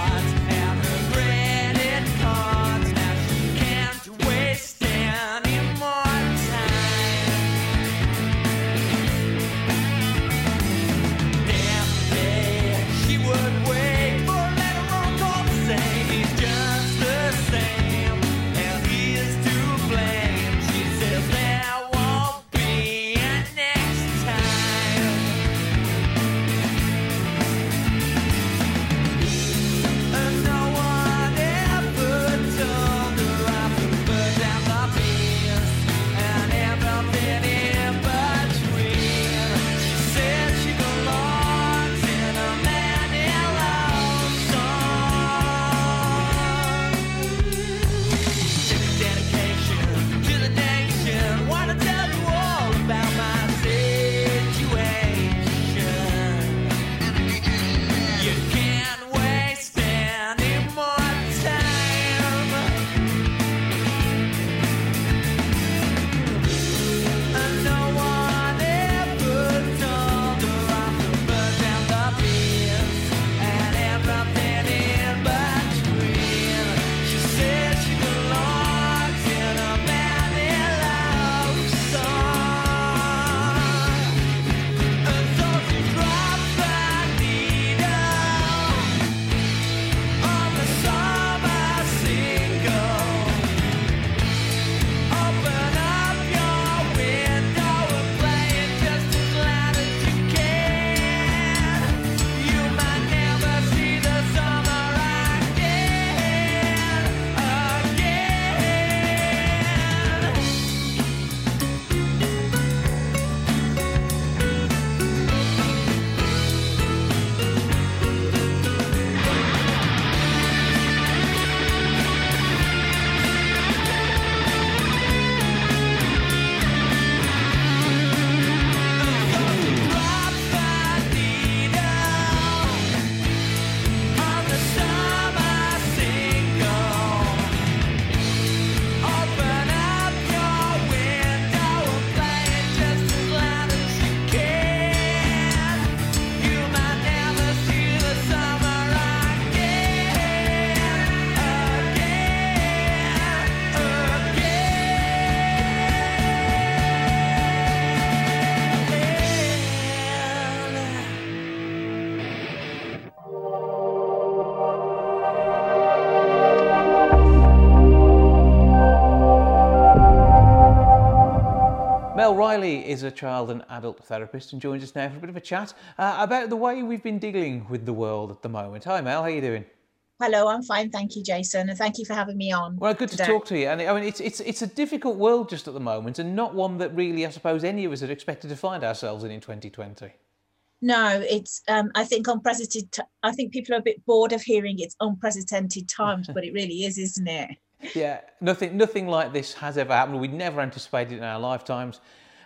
Well, Riley is a child and adult therapist and joins us now for a bit of a chat uh, about the way we've been dealing with the world at the moment. Hi Mel, how are you doing? Hello, I'm fine, thank you, Jason, and thank you for having me on. Well, good today. to talk to you. And I mean, it's it's it's a difficult world just at the moment, and not one that really, I suppose, any of us had expected to find ourselves in in twenty twenty. No, it's. Um, I think unprecedented. I think people are a bit bored of hearing it's unprecedented times, but it really is, isn't it? Yeah, nothing, nothing like this has ever happened. We never anticipated it in our lifetimes.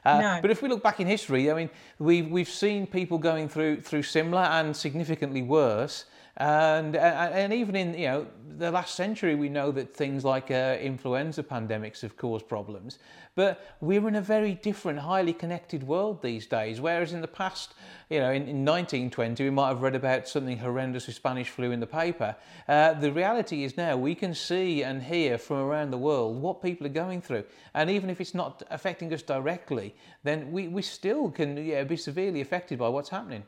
Uh, no. But if we look back in history, I mean, we've we've seen people going through through similar and significantly worse. And, and and even in you know the last century, we know that things like uh, influenza pandemics have caused problems. But we're in a very different, highly connected world these days. Whereas in the past, you know, in, in nineteen twenty, we might have read about something horrendous with Spanish flu in the paper. Uh, the reality is now we can see and hear from around the world what people are going through. And even if it's not affecting us directly, then we we still can yeah, be severely affected by what's happening.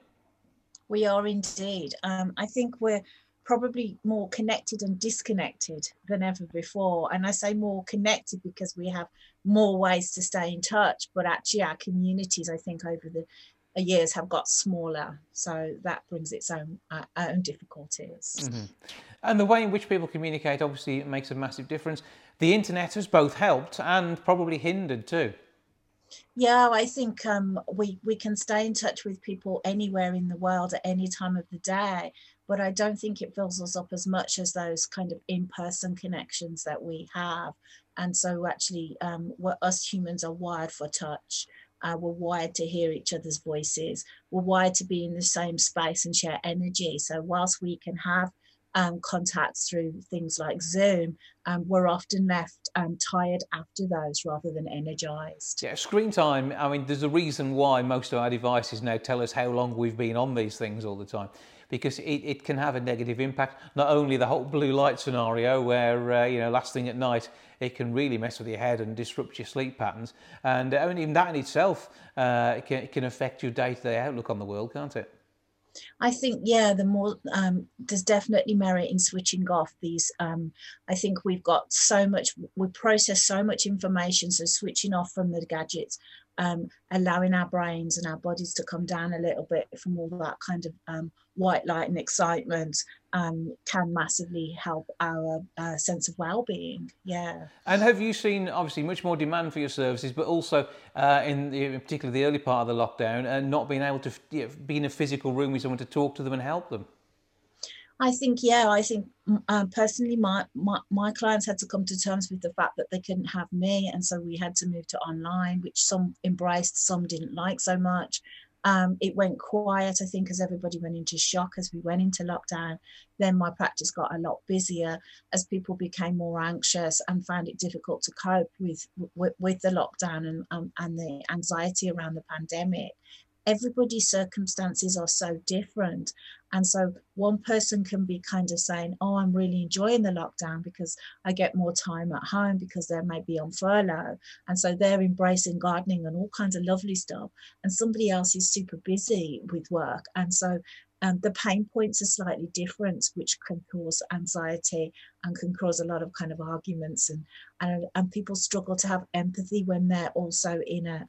We are indeed. Um, I think we're probably more connected and disconnected than ever before. And I say more connected because we have more ways to stay in touch, but actually our communities, I think, over the years have got smaller. So that brings its own, uh, own difficulties. Mm-hmm. And the way in which people communicate obviously makes a massive difference. The internet has both helped and probably hindered too. Yeah, I think um, we, we can stay in touch with people anywhere in the world at any time of the day, but I don't think it fills us up as much as those kind of in-person connections that we have. And so actually, um, we're, us humans are wired for touch. Uh, we're wired to hear each other's voices. We're wired to be in the same space and share energy. So whilst we can have Um, contacts through things like Zoom, um, we're often left um, tired after those rather than energised. Yeah, screen time, I mean, there's a reason why most of our devices now tell us how long we've been on these things all the time, because it, it can have a negative impact. Not only the whole blue light scenario where, uh, you know, last thing at night, it can really mess with your head and disrupt your sleep patterns. And uh, even that in itself uh, it can, it can affect your day-to-day outlook on the world, can't it? I think, yeah, the more um, there's definitely merit in switching off these. Um, I think we've got so much, we process so much information, so switching off from the gadgets, um, allowing our brains and our bodies to come down a little bit from all that kind of um, white light and excitement um, can massively help our uh, sense of well-being, yeah. And have you seen, obviously, much more demand for your services, but also uh, in, the, in particular the early part of the lockdown, and not being able to you know, be in a physical room with someone to talk to them and help them? I think, yeah, I think uh, personally my, my my clients had to come to terms with the fact that they couldn't have me, and so we had to move to online, which some embraced, some didn't like so much. Um, it went quiet, I think, as everybody went into shock as we went into lockdown. Then my practice got a lot busier as people became more anxious and found it difficult to cope with with, with the lockdown and, um, and the anxiety around the pandemic. Everybody's circumstances are so different. And so one person can be kind of saying, oh, I'm really enjoying the lockdown because I get more time at home because they may be on furlough. And so they're embracing gardening and all kinds of lovely stuff. And somebody else is super busy with work. And so um, the pain points are slightly different, which can cause anxiety and can cause a lot of kind of arguments. And, and, and people struggle to have empathy when they're also in a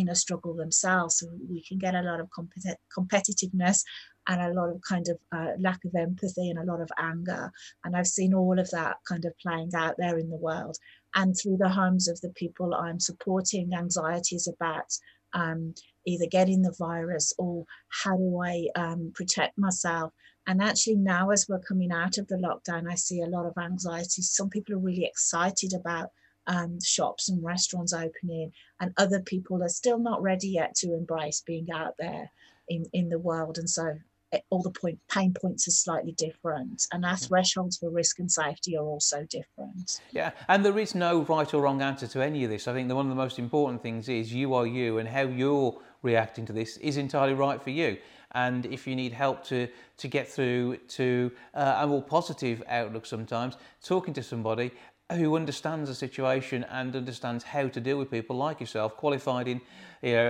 in a struggle themselves. So we can get a lot of compet- competitiveness and a lot of kind of uh, lack of empathy and a lot of anger. And I've seen all of that kind of playing out there in the world. And through the homes of the people I'm supporting, anxieties about um, either getting the virus or how do I um, protect myself. And actually now as we're coming out of the lockdown, I see a lot of anxiety. Some people are really excited about Um, shops and restaurants opening, and other people are still not ready yet to embrace being out there in, in the world. And so it, all the point, pain points are slightly different, and our thresholds for risk and safety are also different. Yeah, and there is no right or wrong answer to any of this. I think that one of the most important things is you are you, and how you're reacting to this is entirely right for you. And if you need help to, to get through to uh, a more positive outlook sometimes, talking to somebody who understands the situation and understands how to deal with people like yourself, qualified in, you know,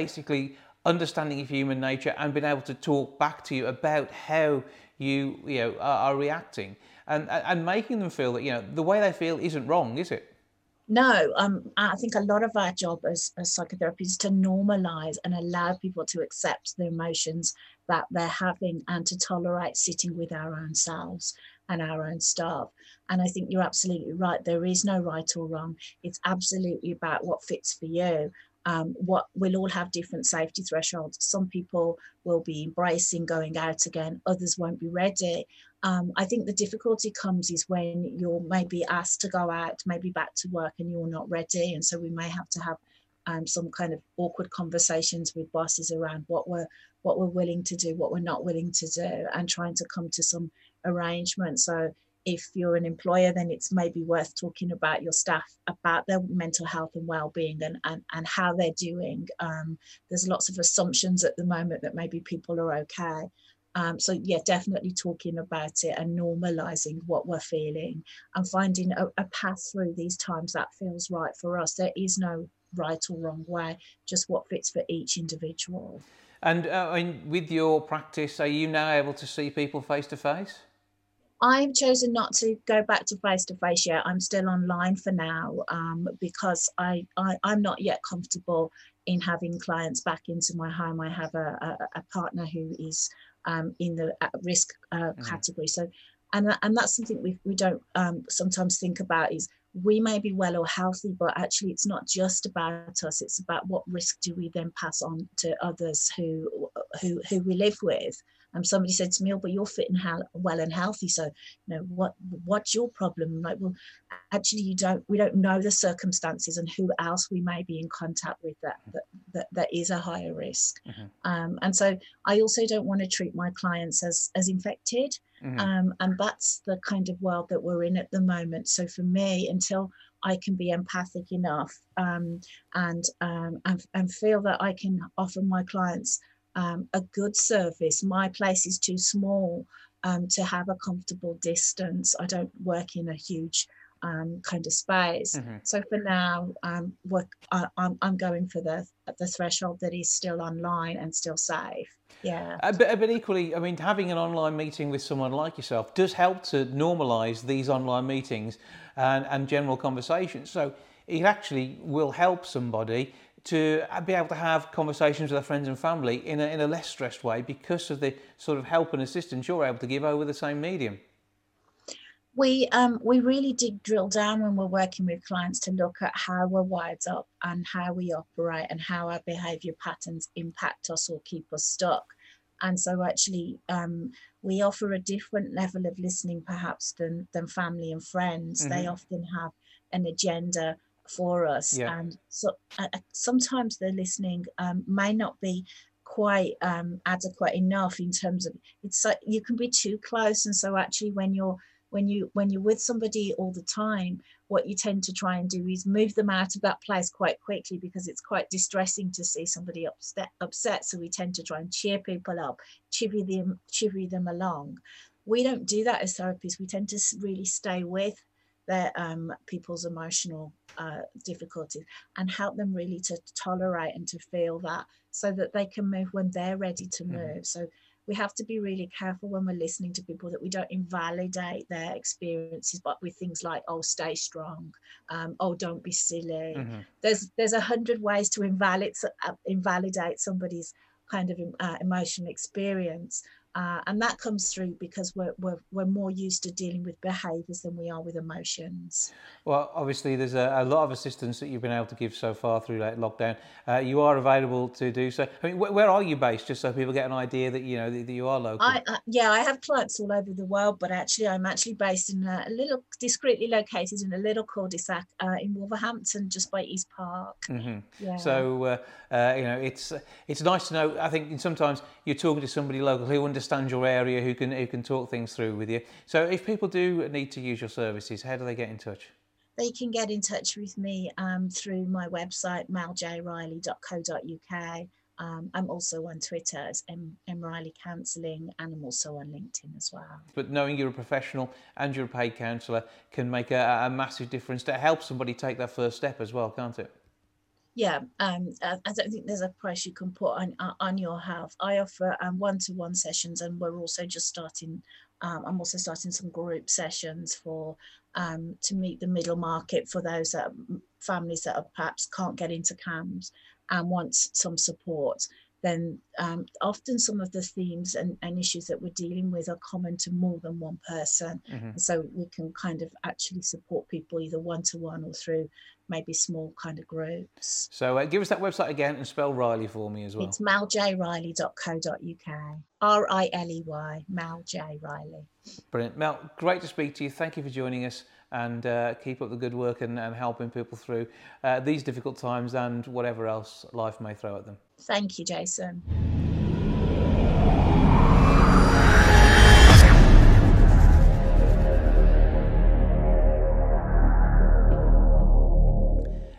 basically understanding of human nature and being able to talk back to you about how you, you know, are, are reacting and, and making them feel that, you know, the way they feel isn't wrong, is it? No, um, I think a lot of our job as, as psychotherapists is to normalise and allow people to accept the emotions that they're having and to tolerate sitting with our own selves and our own staff. And I think you're absolutely right. There is no right or wrong. It's absolutely about what fits for you. Um, what we'll all have different safety thresholds. Some people will be embracing going out again, others won't be ready. Um, I think the difficulty comes is when you're maybe asked to go out, maybe back to work, and you're not ready. And so we may have to have um, some kind of awkward conversations with bosses around what we're, what we're willing to do, what we're not willing to do, and trying to come to some arrangement. So if you're an employer, then it's maybe worth talking about your staff, about their mental health and well-being, and, and, and how they're doing. Um, there's lots of assumptions at the moment that maybe people are okay. Um, so yeah, definitely talking about it and normalising what we're feeling and finding a, a path through these times that feels right for us. There is no right or wrong way, just what fits for each individual. And uh, in, with your practice, are you now able to see people face to face? I've chosen not to go back to face-to-face yet. I'm still online for now um, because I, I, I'm not yet comfortable in having clients back into my home. I have a, a, a partner who is um, in the at-risk uh, category. Mm. So, and, and that's something we, we don't um, sometimes think about is we may be well or healthy, but actually it's not just about us. It's about what risk do we then pass on to others who who, who we live with. Um, somebody said to me, "Oh, but you're fit and he- well and healthy, so you know what? What's your problem?" I'm like, well, actually, you don't. We don't know the circumstances and who else we may be in contact with that that that, that is a higher risk. Mm-hmm. Um, and so, I also don't want to treat my clients as as infected. Mm-hmm. Um, and that's the kind of world that we're in at the moment. So for me, until I can be empathic enough um, and um, and and feel that I can offer my clients Um, a good service. My place is too small um, to have a comfortable distance. I don't work in a huge um, kind of space. Mm-hmm. So for now, um, work, I, I'm, I'm going for the the threshold that is still online and still safe. Yeah. Uh, but, but equally, I mean, having an online meeting with someone like yourself does help to normalise these online meetings and, and general conversations. So it actually will help somebody to be able to have conversations with their friends and family in a, in a less stressed way because of the sort of help and assistance you're able to give over the same medium. We um, we really did drill down when we're working with clients to look at how we're wired up and how we operate and how our behaviour patterns impact us or keep us stuck. And so actually um, we offer a different level of listening perhaps than, than family and friends. Mm-hmm. They often have an agenda for us. Yeah. And so uh, sometimes the listening um, may not be quite um, adequate enough in terms of it's like you can be too close. And so actually when you're when you when you're with somebody all the time, what you tend to try and do is move them out of that place quite quickly because it's quite distressing to see somebody upset upset. So we tend to try and cheer people up, chivvy them chivvy them along. We don't do that as therapists. We tend to really stay with their um, people's emotional uh, difficulties and help them really to tolerate and to feel that so that they can move when they're ready to move. Mm-hmm. So we have to be really careful when we're listening to people that we don't invalidate their experiences, but with things like, oh, stay strong, um, oh, don't be silly. Mm-hmm. There's there's a hundred ways to invalidate, uh, invalidate somebody's kind of uh, emotional experience. Uh, and that comes through because we're, we're, we're more used to dealing with behaviours than we are with emotions. Well, obviously, there's a, a lot of assistance that you've been able to give so far through that lockdown. Uh, you are available to do so. I mean, wh- where are you based, just so people get an idea that, you know, that, that you are local? I, uh, yeah, I have clients all over the world, but actually I'm actually based in a, a little, discreetly located in a little cul-de-sac uh, in Wolverhampton, just by East Park. Mm-hmm. Yeah. So, uh, uh, you know, it's, it's nice to know. I think sometimes you're talking to somebody local who understands Understand your area, who can who can talk things through with you. So if people do need to use your services, how do they get in touch? They can get in touch with me um, through my website, mal j riley dot co dot u k. Um, I'm also on Twitter as M, M Riley Counselling, and I'm also on LinkedIn as well. But knowing you're a professional and you're a paid counsellor can make a, a massive difference to help somebody take their first step as well, can't it? yeah, um, I, I don't think there's a price you can put on, on your health. I offer um, one-to-one sessions, and we're also just starting, um, I'm also starting some group sessions for, um, to meet the middle market for those that, families that are perhaps can't get into CAMS and want some support. Then um, often some of the themes and, and issues that we're dealing with are common to more than one person. Mm-hmm. So we can kind of actually support people either one-to-one or through maybe small kind of groups. So uh, give us that website again and spell Riley for me as well. It's mal j riley dot co dot u k. R I L E Y, Mal J. Riley. Brilliant. Mel, great to speak to you. Thank you for joining us, and uh, keep up the good work and, and helping people through uh, these difficult times and whatever else life may throw at them. Thank you, Jason.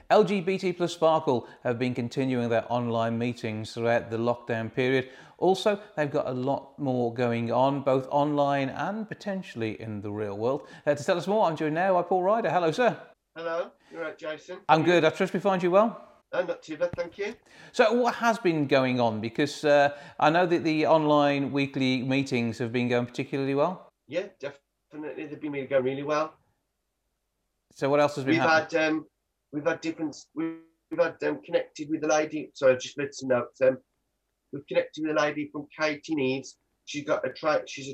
L G B T plus Sparkle have been continuing their online meetings throughout the lockdown period. Also, they've got a lot more going on, both online and potentially in the real world. Uh, to tell us more, I'm joined now by Paul Ryder. Hello, sir. Hello. You're right, Jason. I'm good. I trust we find you well. No, not too bad, thank you. So what has been going on? Because uh, I know that the online weekly meetings have been going particularly well. Yeah, definitely. They've been going really well. So what else has been We've happening? Had, um, We've had different, we've had them um, connected with a lady, sorry, I've just made some notes. Um, we've connected with a lady from Katie Needs. She's got a, tra- she's a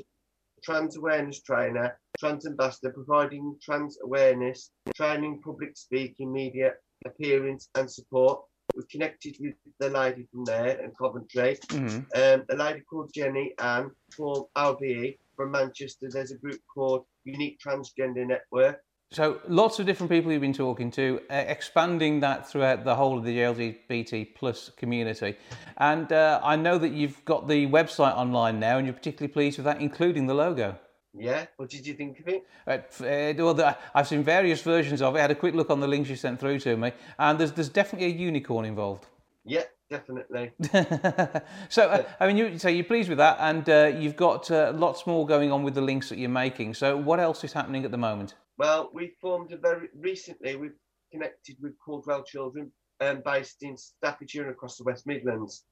trans awareness trainer, trans ambassador, providing trans awareness, training, public speaking, media, appearance and support. We've connected with the lady from there in Coventry. Mm-hmm. Um, a lady called Jenny Ann from L B E from Manchester. There's a group called Unique Transgender Network. So lots of different people you've been talking to, uh, expanding that throughout the whole of the L G B T plus community. And uh, I know that you've got the website online now, and you're particularly pleased with that, including the logo. Yeah, what did you think of it? Uh, well, the, I've seen various versions of it. I had a quick look on the links you sent through to me, and there's there's definitely a unicorn involved. Yeah, definitely. So, uh, I mean, you, so you're pleased with that, and uh, you've got uh, lots more going on with the links that you're making. So what else is happening at the moment? Well, we formed a very recently. We've connected with Caldwell Children, um, based in Staffordshire and across the West Midlands,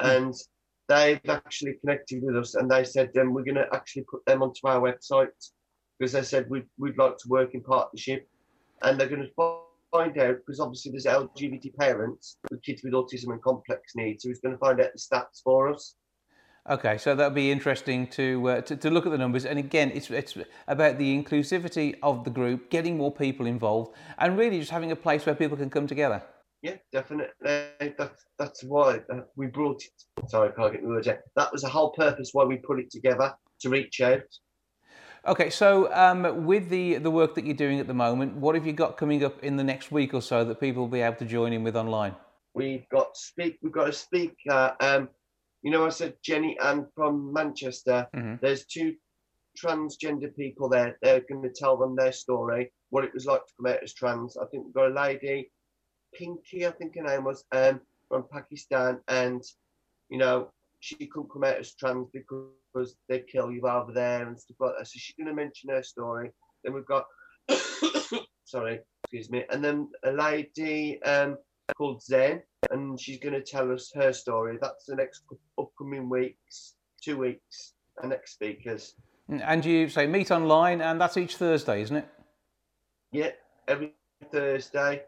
and mm. they've actually connected with us. And they said, "Then um, we're going to actually put them onto our website, because they said we'd we'd like to work in partnership." And they're going to find out, because obviously there's L G B T parents with kids with autism and complex needs, so he's going to find out the stats for us. Okay, so that'll be interesting to, uh, to to look at the numbers. And again, it's it's about the inclusivity of the group, getting more people involved, and really just having a place where people can come together. Yeah, definitely. That's that's why we brought it. Sorry, I can't get the words out. That was the whole purpose why we put it together, to reach out. Okay, so um, with the the work that you're doing at the moment, what have you got coming up in the next week or so that people will be able to join in with online? We've got speak. We've got a speaker. Um, You know, I said Jenny Ann from Manchester. Mm-hmm. There's two transgender people there. They're going to tell them their story, what it was like to come out as trans. I think we've got a lady, Pinky, I think her name was, um, from Pakistan. And, you know, she couldn't come out as trans because they kill you over there and stuff like that. So she's going to mention her story. Then we've got, sorry, excuse me. And then a lady um, called Zen. And she's going to tell us her story. That's the next upcoming weeks, two weeks, and next speakers. And you say meet online, and that's each Thursday, isn't it? Yeah, every Thursday,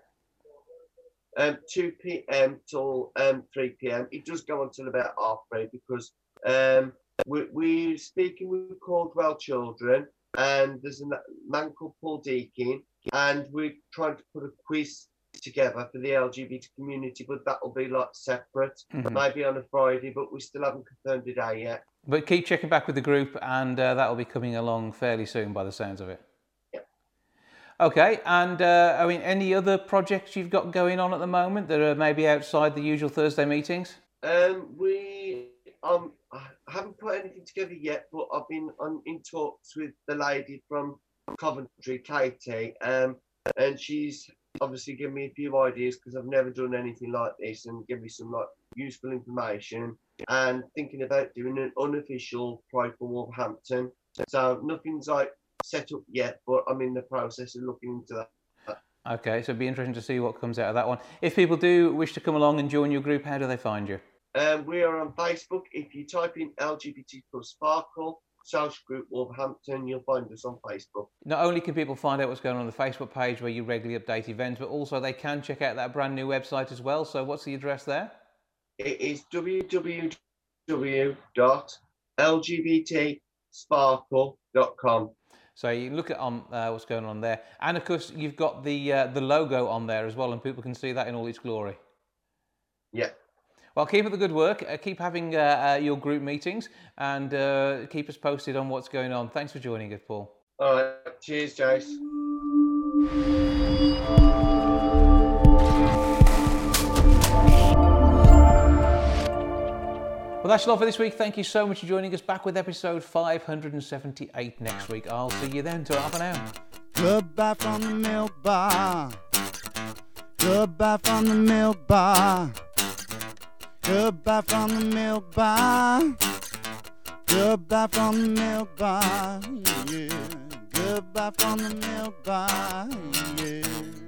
um, two p.m. till um, three p.m. It does go on till about half three, because um, we, we're speaking with Caldwell Children, and there's a man called Paul Deakin, and we're trying to put a quiz together for the L G B T community, but that will be like separate, mm-hmm. maybe on a Friday, but we still haven't confirmed a day yet. But keep checking back with the group, and uh, that will be coming along fairly soon by the sounds of it. Yep. Okay, and uh, I mean, any other projects you've got going on at the moment that are maybe outside the usual Thursday meetings? Um, we um, I haven't put anything together yet, but I've been on, in talks with the lady from Coventry, Katie, um, and she's obviously give me a few ideas, because I've never done anything like this, and give me some like useful information, and thinking about doing an unofficial Pride for Wolverhampton. So nothing's like set up yet, but I'm in the process of looking into that. Okay, so it'd be interesting to see what comes out of that one. If people do wish to come along and join your group, how do they find you? Um, we are on Facebook. If you type in L G B T plus Sparkle, Social Group Wolverhampton, you'll find us on Facebook. Not only can people find out what's going on on the Facebook page where you regularly update events, but also they can check out that brand new website as well. So what's the address there? It is w w w dot l g b t sparkle dot com. So you can look at on uh, what's going on there. And of course, you've got the uh, the logo on there as well, and people can see that in all its glory. Yeah. Well, keep up the good work. Uh, keep having uh, uh, your group meetings, and uh, keep us posted on what's going on. Thanks for joining us, Paul. All right. Cheers, Jace. Well, that's all for this week. Thank you so much for joining us. Back with episode five hundred seventy-eight next week. I'll see you then. Ta-ra for now. Goodbye from the milk bar. Goodbye from the milk bar. Goodbye from the milk bar. Goodbye from the milk bar. Yeah. Goodbye from the milk bar. Yeah.